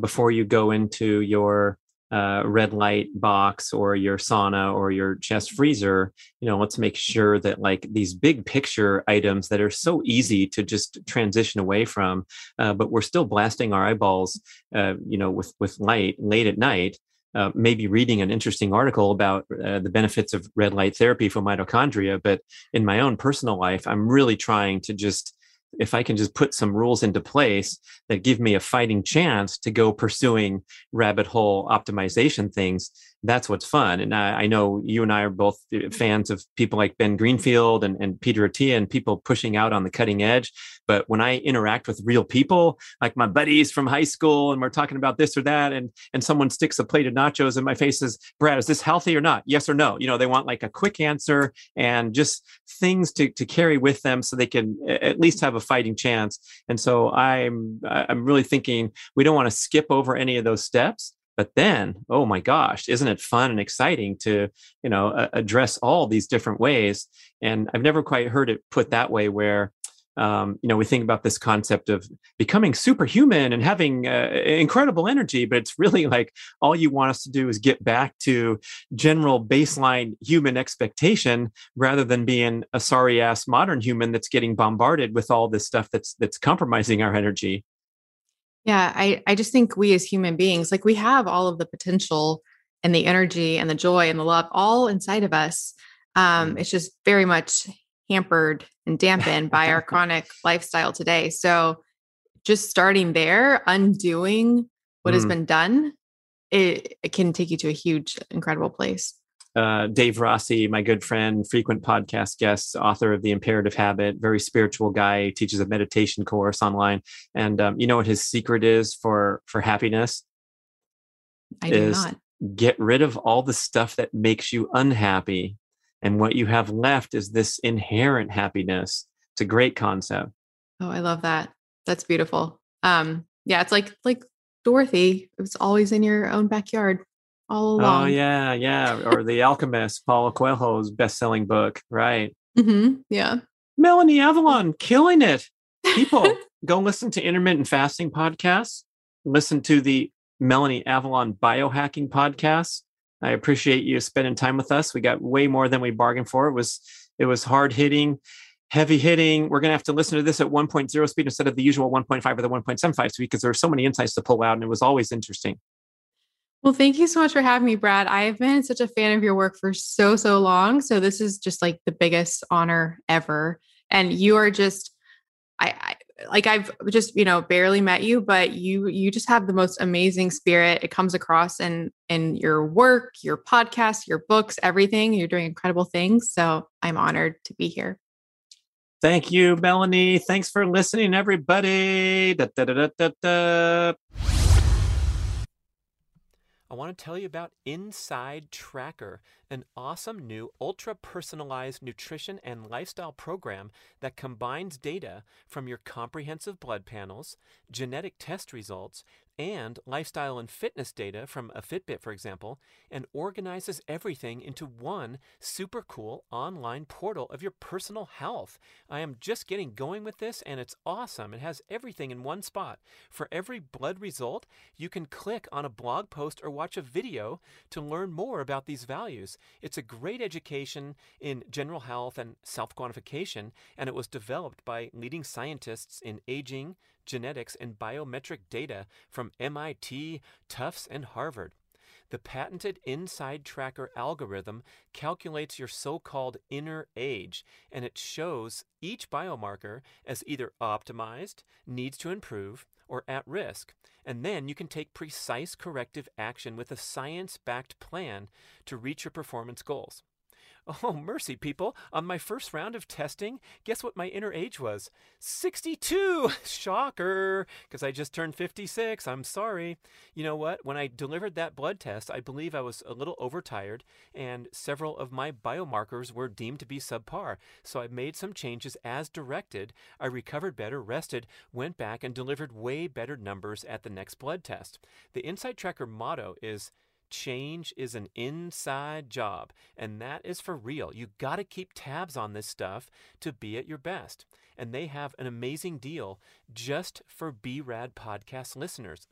before you go into your red light box or your sauna or your chest freezer, you know, let's make sure that like these big picture items that are so easy to just transition away from, but we're still blasting our eyeballs, you know, with light late at night. Maybe reading an interesting article about the benefits of red light therapy for mitochondria. But in my own personal life, I'm really trying to just, if I can just put some rules into place that give me a fighting chance to go pursuing rabbit hole optimization things, that's what's fun. And I know you and I are both fans of people like Ben Greenfield and Peter Attia and people pushing out on the cutting edge. But when I interact with real people, like my buddies from high school, and we're talking about this or that, and someone sticks a plate of nachos in my face, says, Brad, is this healthy or not? Yes or no? You know, they want like a quick answer and just things to carry with them so they can at least have a fighting chance. And so I'm really thinking we don't want to skip over any of those steps. But then, oh my gosh, isn't it fun and exciting to, you know, address all these different ways? And I've never quite heard it put that way where, you know, we think about this concept of becoming superhuman and having incredible energy, but it's really like all you want us to do is get back to general baseline human expectation rather than being a sorry ass modern human that's getting bombarded with all this stuff that's compromising our energy. Yeah, I just think we as human beings, like we have all of the potential and the energy and the joy and the love all inside of us. It's just very much hampered and dampened by our chronic lifestyle today. So just starting there, undoing what has been done, it can take you to a huge, incredible place. Dave Rossi, my good friend, frequent podcast guest, author of The Imperative Habit, very spiritual guy, teaches a meditation course online. And you know what his secret is for happiness? I do not. Get rid of all the stuff that makes you unhappy. And what you have left is this inherent happiness. It's a great concept. Oh, I love that. That's beautiful. Yeah, it's like Dorothy. It was always in your own backyard. All along. Oh yeah, yeah. Or The Alchemist, Paulo Coelho's best-selling book, right? Mm-hmm. Yeah. Melanie Avalon, killing it. People, go listen to intermittent fasting podcasts. Listen to the Melanie Avalon biohacking podcast. I appreciate you spending time with us. We got way more than we bargained for. It was hard hitting. Heavy hitting. We're going to have to listen to this at 1.0 speed instead of the usual 1.5 or the 1.75 speed because there are so many insights to pull out, and it was always interesting. Well, thank you so much for having me, Brad. I have been such a fan of your work for so long. So this is just like the biggest honor ever. And you are just, I've just, you know, barely met you, but you just have the most amazing spirit. It comes across in your work, your podcast, your books, everything. You're doing incredible things. So I'm honored to be here. Thank you, Melanie. Thanks for listening, everybody. Da, da, da, da, da. I want to tell you about InsideTracker, an awesome new ultra-personalized nutrition and lifestyle program that combines data from your comprehensive blood panels, genetic test results, and lifestyle and fitness data from a Fitbit, for example, and organizes everything into one super cool online portal of your personal health. I am just getting going with this, and it's awesome. It has everything in one spot. For every blood result, you can click on a blog post or watch a video to learn more about these values. It's a great education in general health and self-quantification, and it was developed by leading scientists in aging, genetics, and biometric data from MIT, Tufts, and Harvard. The patented InsideTracker algorithm calculates your so-called inner age, and it shows each biomarker as either optimized, needs to improve, or at risk, and then you can take precise corrective action with a science-backed plan to reach your performance goals. Oh, mercy, people. On my first round of testing, guess what my inner age was? 62! Shocker! Because I just turned 56. I'm sorry. You know what? When I delivered that blood test, I believe I was a little overtired, and several of my biomarkers were deemed to be subpar. So I made some changes as directed. I recovered better, rested, went back, and delivered way better numbers at the next blood test. The InsideTracker motto is, change is an inside job, and that is for real. You got to keep tabs on this stuff to be at your best. And they have an amazing deal just for BRAD podcast listeners.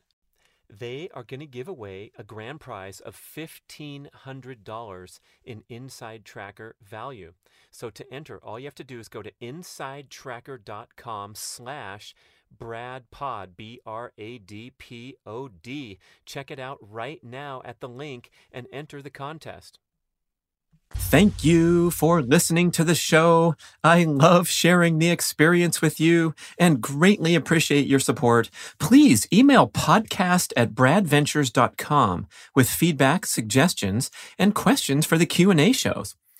They are going to give away a grand prize of $1,500 in InsideTracker value. So to enter, all you have to do is go to InsideTracker.com/BRADPOD, BRADPOD. Check it out right now at the link and enter the contest. Thank you for listening to the show. I love sharing the experience with you and greatly appreciate your support. Please email podcast@bradventures.com with feedback, suggestions, and questions for the Q&A shows.